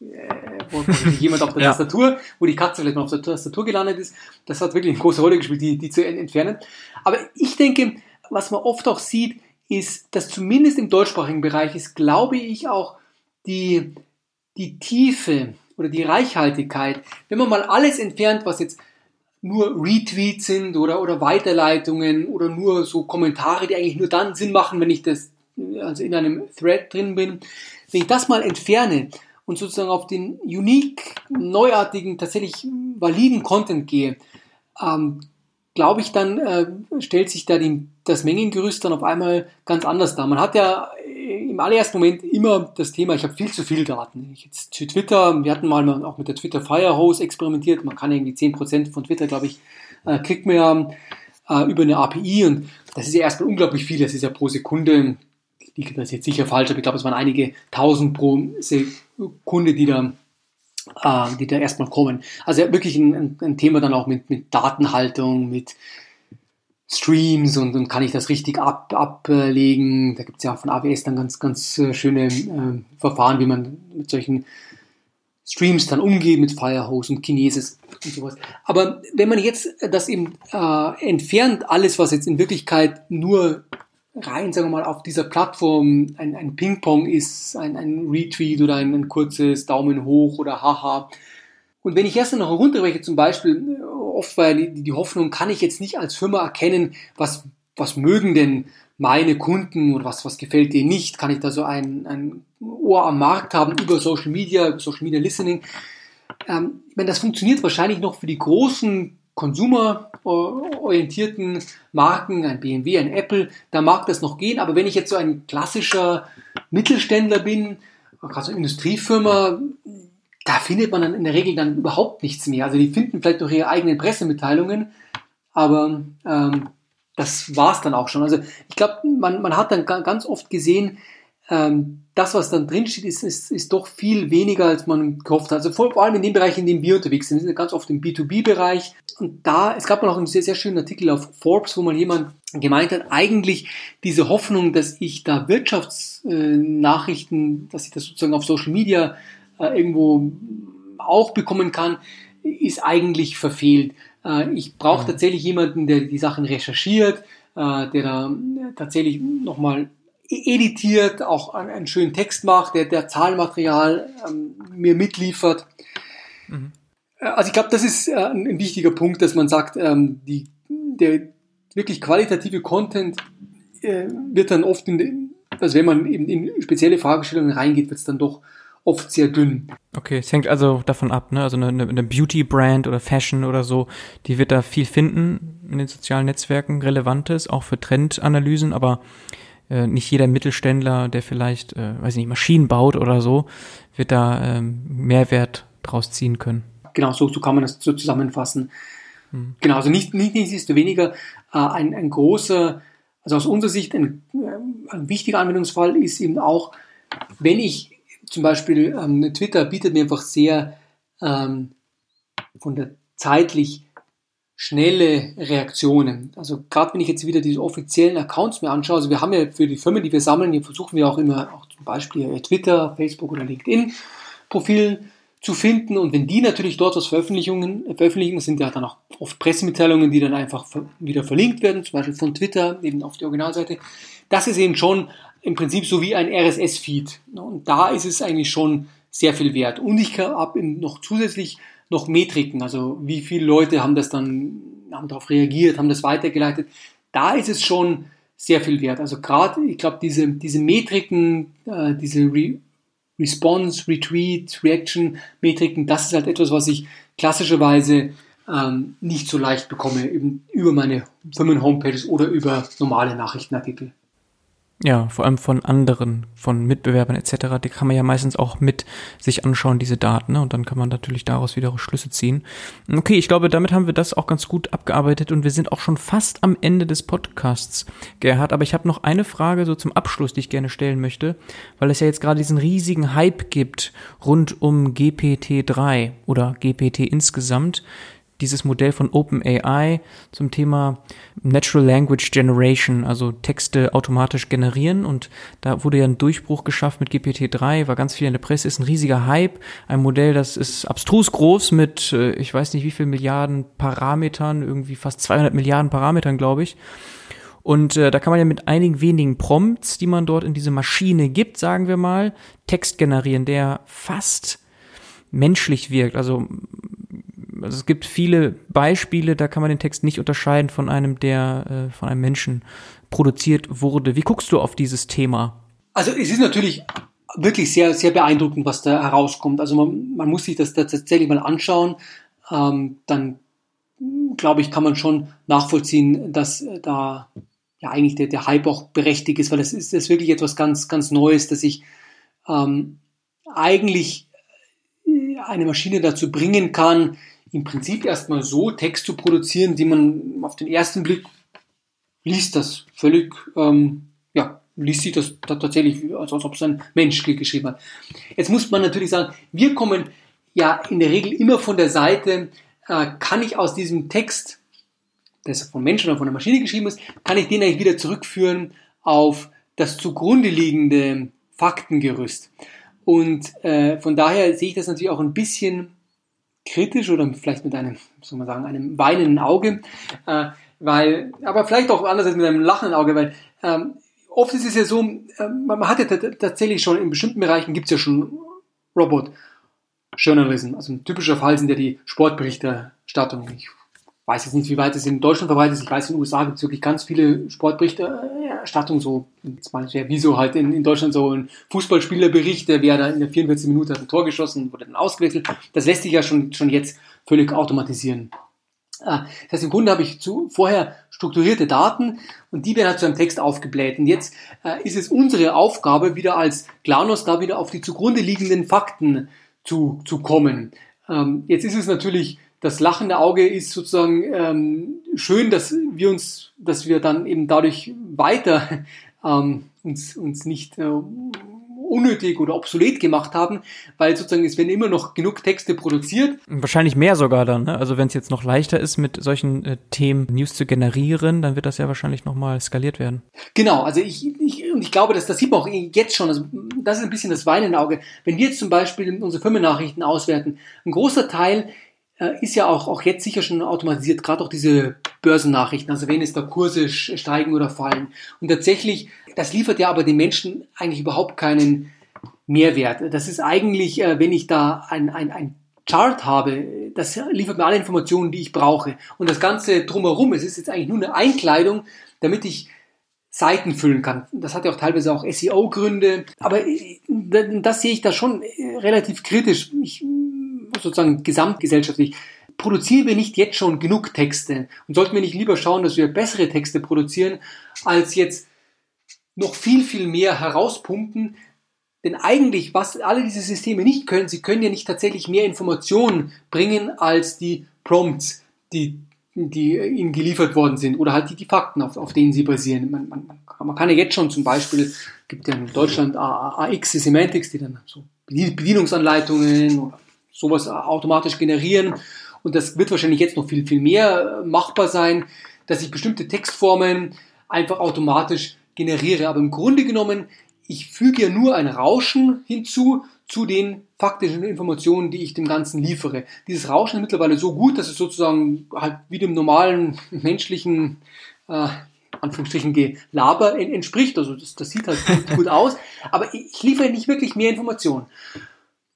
äh, jemand auf der ja. Tastatur, wo die Katze vielleicht mal auf der Tastatur gelandet ist, das hat wirklich eine große Rolle gespielt, die, die zu entfernen. Aber ich denke, was man oft auch sieht, ist, dass zumindest im deutschsprachigen Bereich ist, glaube ich, auch die, die Tiefe oder die Reichhaltigkeit, wenn man mal alles entfernt, was jetzt nur Retweets sind oder, oder Weiterleitungen oder nur so Kommentare, die eigentlich nur dann Sinn machen, wenn ich das also in einem Thread drin bin, wenn ich das mal entferne und sozusagen auf den unique, neuartigen, tatsächlich validen Content gehe, ähm, glaube ich, dann äh, stellt sich da die, das Mengengerüst dann auf einmal ganz anders dar. Man hat ja im allerersten Moment immer das Thema, ich habe viel zu viel Daten. Ich jetzt zu Twitter, wir hatten mal auch mit der Twitter Firehose experimentiert, man kann irgendwie zehn Prozent von Twitter, glaube ich, äh, kriegt man ja äh, über eine A P I und das ist ja erstmal unglaublich viel, das ist ja pro Sekunde, ich, das ist jetzt sicher falsch, aber ich glaube, es waren einige tausend pro Sekunde, die da Äh, die da erstmal kommen. Also ja, wirklich ein, ein Thema dann auch mit, mit Datenhaltung, mit Streams und, und kann ich das richtig ab, ablegen. Da gibt es ja auch von A W S dann ganz, ganz äh, schöne äh, Verfahren, wie man mit solchen Streams dann umgeht, mit Firehose und Kinesis und sowas. Aber wenn man jetzt das eben äh, entfernt, alles, was jetzt in Wirklichkeit nur rein, sagen wir mal, auf dieser Plattform ein, ein Ping-Pong ist, ein, ein Retweet oder ein, ein kurzes Daumen hoch oder haha. Und wenn ich erst noch herunterbreche, zum Beispiel, oft war die, die Hoffnung, kann ich jetzt nicht als Firma erkennen, was, was mögen denn meine Kunden oder was, was gefällt denen nicht? Kann ich da so ein, ein Ohr am Markt haben über Social Media, über Social Media Listening? Ähm, ich meine, das funktioniert wahrscheinlich noch für die großen konsumerorientierten Marken, ein B M W, ein Apple, da mag das noch gehen, aber wenn ich jetzt so ein klassischer Mittelständler bin, gerade so eine Industriefirma, da findet man dann in der Regel dann überhaupt nichts mehr. Also die finden vielleicht noch ihre eigenen Pressemitteilungen, aber ähm, das war es dann auch schon. Also ich glaube, man, man hat dann g- ganz oft gesehen, ähm, das, was dann drinsteht, ist, ist, ist doch viel weniger, als man gehofft hat. Also vor allem in dem Bereich, in dem wir unterwegs sind. Wir sind ganz oft im B zwei B-Bereich. Und da, es gab mal auch einen sehr, sehr schönen Artikel auf Forbes, wo mal jemand gemeint hat, eigentlich diese Hoffnung, dass ich da Wirtschaftsnachrichten, dass ich das sozusagen auf Social Media irgendwo auch bekommen kann, ist eigentlich verfehlt. Ich brauche ja. tatsächlich jemanden, der die Sachen recherchiert, der da tatsächlich nochmal editiert, auch einen schönen Text macht, der, der Zahlenmaterial ähm, mir mitliefert. Mhm. Also ich glaube, das ist äh, ein wichtiger Punkt, dass man sagt, ähm, die, der wirklich qualitative Content äh, wird dann oft, in, also wenn man eben in spezielle Fragestellungen reingeht, wird es dann doch oft sehr dünn. Okay, es hängt also davon ab, ne? Also eine, eine Beauty-Brand oder Fashion oder so, die wird da viel finden in den sozialen Netzwerken, Relevantes, auch für Trendanalysen, aber nicht jeder Mittelständler, der vielleicht, äh, weiß ich nicht, Maschinen baut oder so, wird da ähm, Mehrwert draus ziehen können. Genau, so, so kann man das so zusammenfassen. Hm. Genau, also nicht, nicht, nichtsdestoweniger äh, ein, ein großer, also aus unserer Sicht ein, ein wichtiger Anwendungsfall ist eben auch, wenn ich zum Beispiel, ähm, Twitter bietet mir einfach sehr ähm, von der zeitlich schnelle Reaktionen. Also gerade wenn ich jetzt wieder diese offiziellen Accounts mir anschaue, also wir haben ja für die Firmen, die wir sammeln, hier versuchen wir auch immer auch zum Beispiel Twitter, Facebook oder LinkedIn Profilen zu finden und wenn die natürlich dort was Veröffentlichungen veröffentlichen, sind ja dann auch oft Pressemitteilungen, die dann einfach wieder verlinkt werden, zum Beispiel von Twitter eben auf die Originalseite. Das ist eben schon im Prinzip so wie ein R S S-Feed und da ist es eigentlich schon sehr viel wert. Und ich habe noch zusätzlich noch Metriken, also wie viele Leute haben das dann, haben darauf reagiert, haben das weitergeleitet, da ist es schon sehr viel wert. Also gerade, ich glaube, diese, diese Metriken, äh, diese Re- Response, Retweet, Reaction-Metriken, das ist halt etwas, was ich klassischerweise ähm, nicht so leicht bekomme, eben über meine Firmen-Homepages oder über normale Nachrichtenartikel. Ja, vor allem von anderen, von Mitbewerbern et cetera. Die kann man ja meistens auch mit sich anschauen, diese Daten, ne? Und dann kann man natürlich daraus wieder Schlüsse ziehen. Okay, ich glaube, damit haben wir das auch ganz gut abgearbeitet und wir sind auch schon fast am Ende des Podcasts, Gerhard. Aber ich habe noch eine Frage so zum Abschluss, die ich gerne stellen möchte, weil es ja jetzt gerade diesen riesigen Hype gibt rund um G P T drei oder G P T insgesamt. Dieses Modell von OpenAI zum Thema Natural Language Generation, also Texte automatisch generieren. Und da wurde ja ein Durchbruch geschafft mit G P T drei, war ganz viel in der Presse, ist ein riesiger Hype. Ein Modell, das ist abstrus groß mit, ich weiß nicht wie viel Milliarden Parametern, irgendwie fast zweihundert Milliarden Parametern, glaube ich. Und äh, da kann man ja mit einigen wenigen Prompts, die man dort in diese Maschine gibt, sagen wir mal, Text generieren, der fast menschlich wirkt, also Also es gibt viele Beispiele, da kann man den Text nicht unterscheiden von einem, der äh, von einem Menschen produziert wurde. Wie guckst du auf dieses Thema? Also es ist natürlich wirklich sehr, sehr beeindruckend, was da herauskommt. Also man, man muss sich das tatsächlich mal anschauen. Ähm, dann, glaube ich, kann man schon nachvollziehen, dass da ja eigentlich der, der Hype auch berechtigt ist, weil es ist, ist wirklich etwas ganz, ganz Neues, dass ich ähm, eigentlich eine Maschine dazu bringen kann, im Prinzip erstmal so Text zu produzieren, die man auf den ersten Blick liest das völlig, ähm, ja, liest sich das tatsächlich, als ob es ein Mensch geschrieben hat. Jetzt muss man natürlich sagen, wir kommen ja in der Regel immer von der Seite, äh, kann ich aus diesem Text, der von Menschen oder von der Maschine geschrieben ist, kann ich den eigentlich wieder zurückführen auf das zugrunde liegende Faktengerüst. Und äh, von daher sehe ich das natürlich auch ein bisschen kritisch oder vielleicht mit einem, soll man sagen, einem weinenden Auge, äh, weil, aber vielleicht auch anders als mit einem lachenden Auge, weil ähm, oft ist es ja so, äh, man hat ja t- tatsächlich schon in bestimmten Bereichen gibt es ja schon Robot-Journalism. Also ein typischer Fall sind ja die Sportberichterstattungen. Ich weiß jetzt nicht, wie weit es in Deutschland verbreitet ist. Ich weiß, in den U S A gibt es wirklich ganz viele Sportberichterstattungen, so jetzt mal, wie so halt in, in Deutschland so ein Fußballspielerbericht, der wäre da in der vierundvierzigsten Minute hat ein Tor geschossen, wurde dann ausgewechselt. Das lässt sich ja schon, schon jetzt völlig automatisieren. Das heißt, im Grunde habe ich zu, vorher strukturierte Daten und die werden halt zu einem Text aufgebläht. Und jetzt äh, ist es unsere Aufgabe, wieder als Glanos da wieder auf die zugrunde liegenden Fakten zu, zu kommen. Ähm, jetzt ist es natürlich das lachende Auge ist sozusagen ähm, schön, dass wir uns, dass wir dann eben dadurch weiter ähm, uns, uns nicht äh, unnötig oder obsolet gemacht haben, weil sozusagen es werden immer noch genug Texte produziert. Wahrscheinlich mehr sogar dann, ne? Also wenn es jetzt noch leichter ist, mit solchen äh, Themen News zu generieren, dann wird das ja wahrscheinlich nochmal skaliert werden. Genau, also ich, ich, und ich glaube, dass das sieht man auch jetzt schon, also das ist ein bisschen das weinende Auge. Wenn wir jetzt zum Beispiel unsere Firmennachrichten auswerten, ein großer Teil ist ja auch, auch jetzt sicher schon automatisiert, gerade auch diese Börsennachrichten, also wenn es da Kurse steigen oder fallen. Und tatsächlich, das liefert ja aber den Menschen eigentlich überhaupt keinen Mehrwert. Das ist eigentlich, wenn ich da ein, ein, ein Chart habe, das liefert mir alle Informationen, die ich brauche. Und das Ganze drumherum, es ist jetzt eigentlich nur eine Einkleidung, damit ich Seiten füllen kann. Das hat ja auch teilweise auch S E O-Gründe. Aber das sehe ich da schon relativ kritisch. Ich sozusagen gesamtgesellschaftlich, produzieren wir nicht jetzt schon genug Texte und sollten wir nicht lieber schauen, dass wir bessere Texte produzieren, als jetzt noch viel, viel mehr herauspumpen, denn eigentlich, was alle diese Systeme nicht können, sie können ja nicht tatsächlich mehr Informationen bringen, als die Prompts, die, die ihnen geliefert worden sind oder halt die, die Fakten, auf, auf denen sie basieren. Man, man, man kann ja jetzt schon zum Beispiel, gibt ja in Deutschland A X Semantics, die dann so Bedienungsanleitungen oder sowas automatisch generieren und das wird wahrscheinlich jetzt noch viel, viel mehr machbar sein, dass ich bestimmte Textformen einfach automatisch generiere. Aber im Grunde genommen, ich füge ja nur ein Rauschen hinzu zu den faktischen Informationen, die ich dem Ganzen liefere. Dieses Rauschen ist mittlerweile so gut, dass es sozusagen halt wie dem normalen menschlichen äh, Anführungsstrichen Gelaber entspricht. Also das, das sieht halt gut, gut aus, aber ich liefere nicht wirklich mehr Informationen.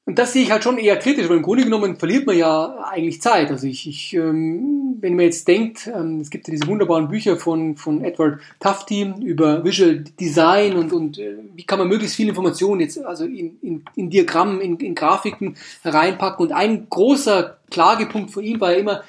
Und das sehe ich halt schon eher kritisch, weil im Grunde genommen verliert man ja eigentlich Zeit. Also ich, ich ähm, wenn man jetzt denkt, ähm, es gibt ja diese wunderbaren Bücher von, von Edward Tufte über Visual Design und, und äh, wie kann man möglichst viel Information jetzt also in, in, in Diagrammen, in, in Grafiken reinpacken. Und ein großer Klagepunkt von ihm war ja immer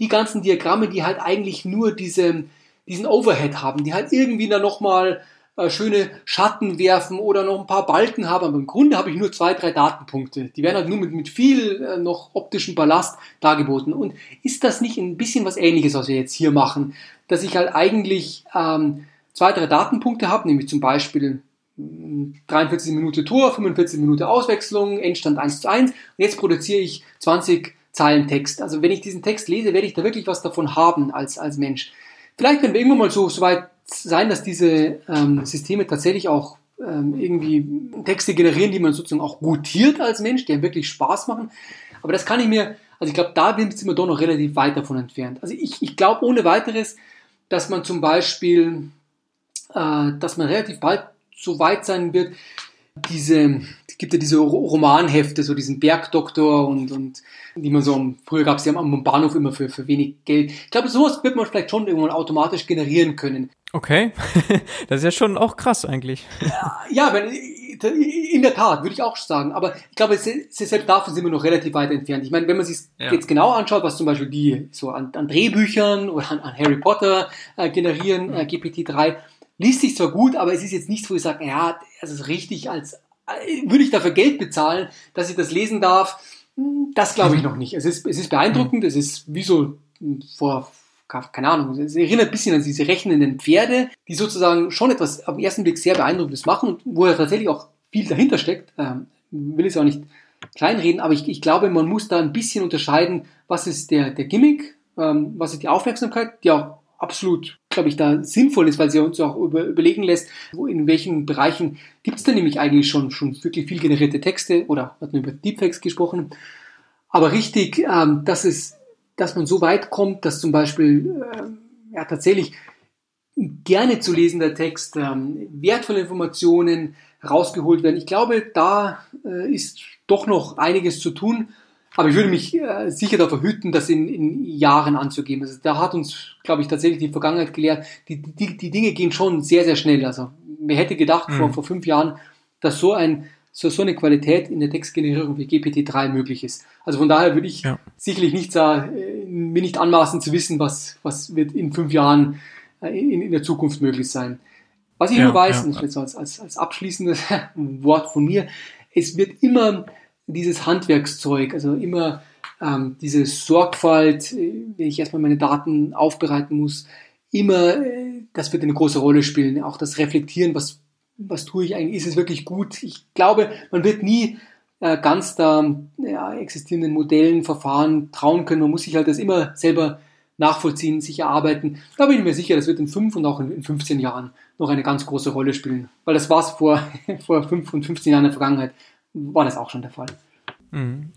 die ganzen Diagramme, die halt eigentlich nur diese, diesen Overhead haben, die halt irgendwie dann nochmal äh, schöne Schatten werfen oder noch ein paar Balken habe. Aber im Grunde habe ich nur zwei, drei Datenpunkte. Die werden halt nur mit, mit viel äh, noch optischen Ballast dargeboten. Und ist das nicht ein bisschen was Ähnliches, was wir jetzt hier machen? Dass ich halt eigentlich ähm, zwei, drei Datenpunkte habe, nämlich zum Beispiel dreiundvierzig Minute Tor, fünfundvierzig Minute Auswechslung, Endstand eins zu eins. Und jetzt produziere ich zwanzig Zeilen Text. Also wenn ich diesen Text lese, werde ich da wirklich was davon haben als, als Mensch. Vielleicht werden wir irgendwann mal so, so weit sein, dass diese ähm, Systeme tatsächlich auch ähm, irgendwie Texte generieren, die man sozusagen auch gutiert als Mensch, die wirklich Spaß machen. Aber das kann ich mir, also ich glaube, da sind wir doch noch relativ weit davon entfernt. Also ich, ich glaube ohne weiteres, dass man zum Beispiel, äh, dass man relativ bald so weit sein wird, diese, es gibt ja diese Romanhefte, so diesen Bergdoktor und, und die man so, früher gab es ja am Bahnhof immer für, für wenig Geld. Ich glaube, sowas wird man vielleicht schon irgendwann automatisch generieren können. Okay, das ist ja schon auch krass eigentlich. Ja, in der Tat, würde ich auch sagen. Aber ich glaube, selbst davon sind wir noch relativ weit entfernt. Ich meine, wenn man sich ja. jetzt genau anschaut, was zum Beispiel die so an, an Drehbüchern oder an, an Harry Potter äh, generieren, äh, G P T drei, liest sich zwar gut, aber es ist jetzt nichts, wo ich sage, ja, das ist richtig, als würde ich dafür Geld bezahlen, dass ich das lesen darf. Das glaube ich noch nicht. Es ist, es ist beeindruckend, es ist wie so vor, keine Ahnung, es erinnert ein bisschen an diese rechnenden Pferde, die sozusagen schon etwas auf den ersten Blick sehr Beeindruckendes machen und wo ja tatsächlich auch viel dahinter steckt. Ähm, will ich es auch nicht kleinreden, aber ich, ich glaube, man muss da ein bisschen unterscheiden, was ist der, der Gimmick, ähm, was ist die Aufmerksamkeit, die auch absolut, glaube ich, da sinnvoll ist, weil sie uns auch über, überlegen lässt, wo, in welchen Bereichen gibt es denn nämlich eigentlich schon, schon wirklich viel generierte Texte oder hat man über Deepfakes gesprochen. Aber richtig, ähm, dass es, dass man so weit kommt, dass zum Beispiel ähm, ja, tatsächlich gerne zu lesender Text, ähm, wertvolle Informationen rausgeholt werden. Ich glaube, da äh, ist doch noch einiges zu tun. Aber ich würde mich äh, sicher davor hüten, das in, in Jahren anzugeben. Also da hat uns, glaube ich, tatsächlich die Vergangenheit gelehrt, die, die, die Dinge gehen schon sehr, sehr schnell. Also wer hätte gedacht mhm. vor, vor fünf Jahren, dass so, ein, so, so eine Qualität in der Textgenerierung wie G P T drei möglich ist. Also von daher würde ich ja. sicherlich nicht, äh, mir nicht anmaßen zu wissen, was, was wird in fünf Jahren äh, in, in der Zukunft möglich sein. Was ich ja, nur weiß, ja. und das als, als, als abschließendes Wort von mir, es wird immer dieses Handwerkszeug, also immer ähm, diese Sorgfalt, äh, wenn ich erstmal meine Daten aufbereiten muss, immer, äh, das wird eine große Rolle spielen. Auch das Reflektieren, was, was tue ich eigentlich, ist es wirklich gut? Ich glaube, man wird nie äh, ganz da ja, existierenden Modellen, Verfahren trauen können. Man muss sich halt das immer selber nachvollziehen, sich erarbeiten. Da bin ich mir sicher, das wird in fünf und auch in fünfzehn Jahren noch eine ganz große Rolle spielen. Weil das war es vor, vor fünf und fünfzehn Jahren in der Vergangenheit. War das auch schon der Fall.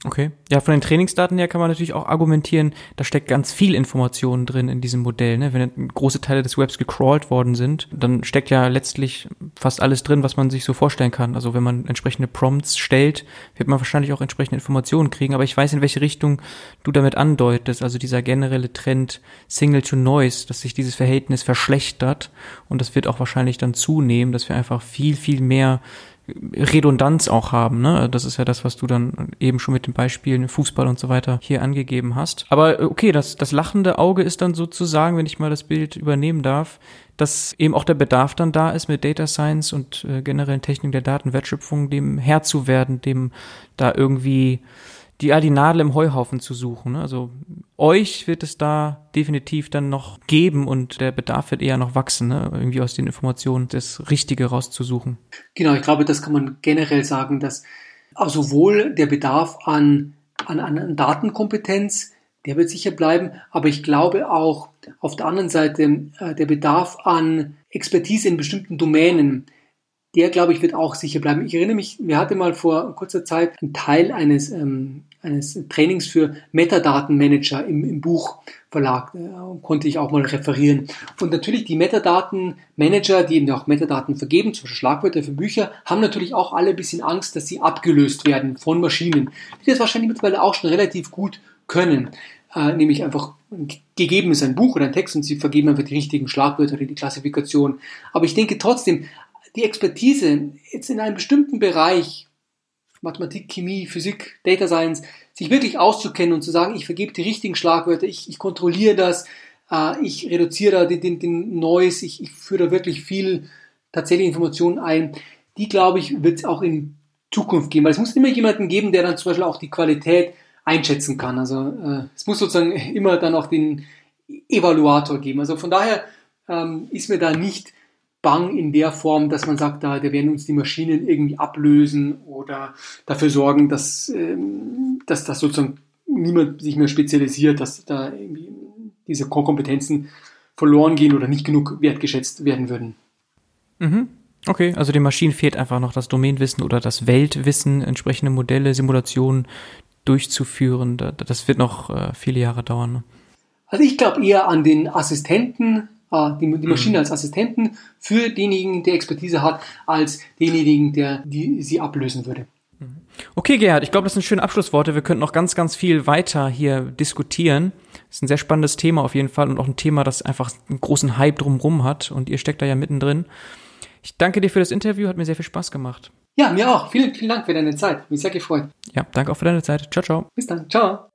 Okay. Ja, von den Trainingsdaten her kann man natürlich auch argumentieren, da steckt ganz viel Information drin in diesem Modell. Ne? Wenn große Teile des Webs gecrawlt worden sind, dann steckt ja letztlich fast alles drin, was man sich so vorstellen kann. Also wenn man entsprechende Prompts stellt, wird man wahrscheinlich auch entsprechende Informationen kriegen. Aber ich weiß, in welche Richtung du damit andeutest. Also dieser generelle Trend Signal to Noise, dass sich dieses Verhältnis verschlechtert. Und das wird auch wahrscheinlich dann zunehmen, dass wir einfach viel, viel mehr Redundanz auch haben, ne? Das ist ja das, was du dann eben schon mit den Beispielen Fußball und so weiter hier angegeben hast. Aber okay, das, das lachende Auge ist dann sozusagen, wenn ich mal das Bild übernehmen darf, dass eben auch der Bedarf dann da ist, mit Data Science und äh, generellen Techniken der Datenwertschöpfung dem Herr zu werden, dem da irgendwie die, ja, die Nadel im Heuhaufen zu suchen, ne? Also euch wird es da definitiv dann noch geben und der Bedarf wird eher noch wachsen, ne? Irgendwie aus den Informationen das Richtige rauszusuchen. Genau, ich glaube, das kann man generell sagen, dass sowohl der Bedarf an, an, an Datenkompetenz, der wird sicher bleiben, aber ich glaube auch auf der anderen Seite äh, der Bedarf an Expertise in bestimmten Domänen, der, glaube ich, wird auch sicher bleiben. Ich erinnere mich, wir hatten mal vor kurzer Zeit einen Teil eines, ähm, eines Trainings für Metadatenmanager im, im Buchverlag, äh, konnte ich auch mal referieren. Und natürlich die Metadatenmanager, die eben auch Metadaten vergeben, zum Beispiel Schlagwörter für Bücher, haben natürlich auch alle ein bisschen Angst, dass sie abgelöst werden von Maschinen, die das wahrscheinlich mittlerweile auch schon relativ gut können. Äh, nämlich einfach gegeben ist ein Buch oder ein Text und sie vergeben einfach die richtigen Schlagwörter oder die Klassifikation. Aber ich denke trotzdem, die Expertise jetzt in einem bestimmten Bereich, Mathematik, Chemie, Physik, Data Science, sich wirklich auszukennen und zu sagen, ich vergebe die richtigen Schlagwörter, ich, ich kontrolliere das, äh, ich reduziere da den, den, den Noise, ich, ich führe da wirklich viel, tatsächlich Informationen ein, die, glaube ich, wird es auch in Zukunft geben. Weil es muss immer jemanden geben, der dann zum Beispiel auch die Qualität einschätzen kann. Also äh, es muss sozusagen immer dann auch den Evaluator geben. Also von daher ähm, ist mir da nicht bang in der Form, dass man sagt, da, da werden uns die Maschinen irgendwie ablösen oder dafür sorgen, dass, ähm, dass das sozusagen niemand sich mehr spezialisiert, dass da irgendwie diese Core-Kompetenzen verloren gehen oder nicht genug wertgeschätzt werden würden. Mhm. Okay, also den Maschinen fehlt einfach noch das Domänenwissen oder das Weltwissen, entsprechende Modelle, Simulationen durchzuführen. Das wird noch äh, viele Jahre dauern. Ne? Also ich glaube eher an den Assistenten, äh, die, die Maschine mhm. als Assistenten für denjenigen, der Expertise hat, als denjenigen, der die, sie ablösen würde. Okay, Gerhard, ich glaube, das sind schöne Abschlussworte. Wir könnten noch ganz, ganz viel weiter hier diskutieren. Das ist ein sehr spannendes Thema auf jeden Fall und auch ein Thema, das einfach einen großen Hype drumherum hat und ihr steckt da ja mittendrin. Ich danke dir für das Interview, hat mir sehr viel Spaß gemacht. Ja, mir auch. Vielen, vielen Dank für deine Zeit. Mich sehr gefreut. Ja, danke auch für deine Zeit. Ciao, ciao. Bis dann. Ciao.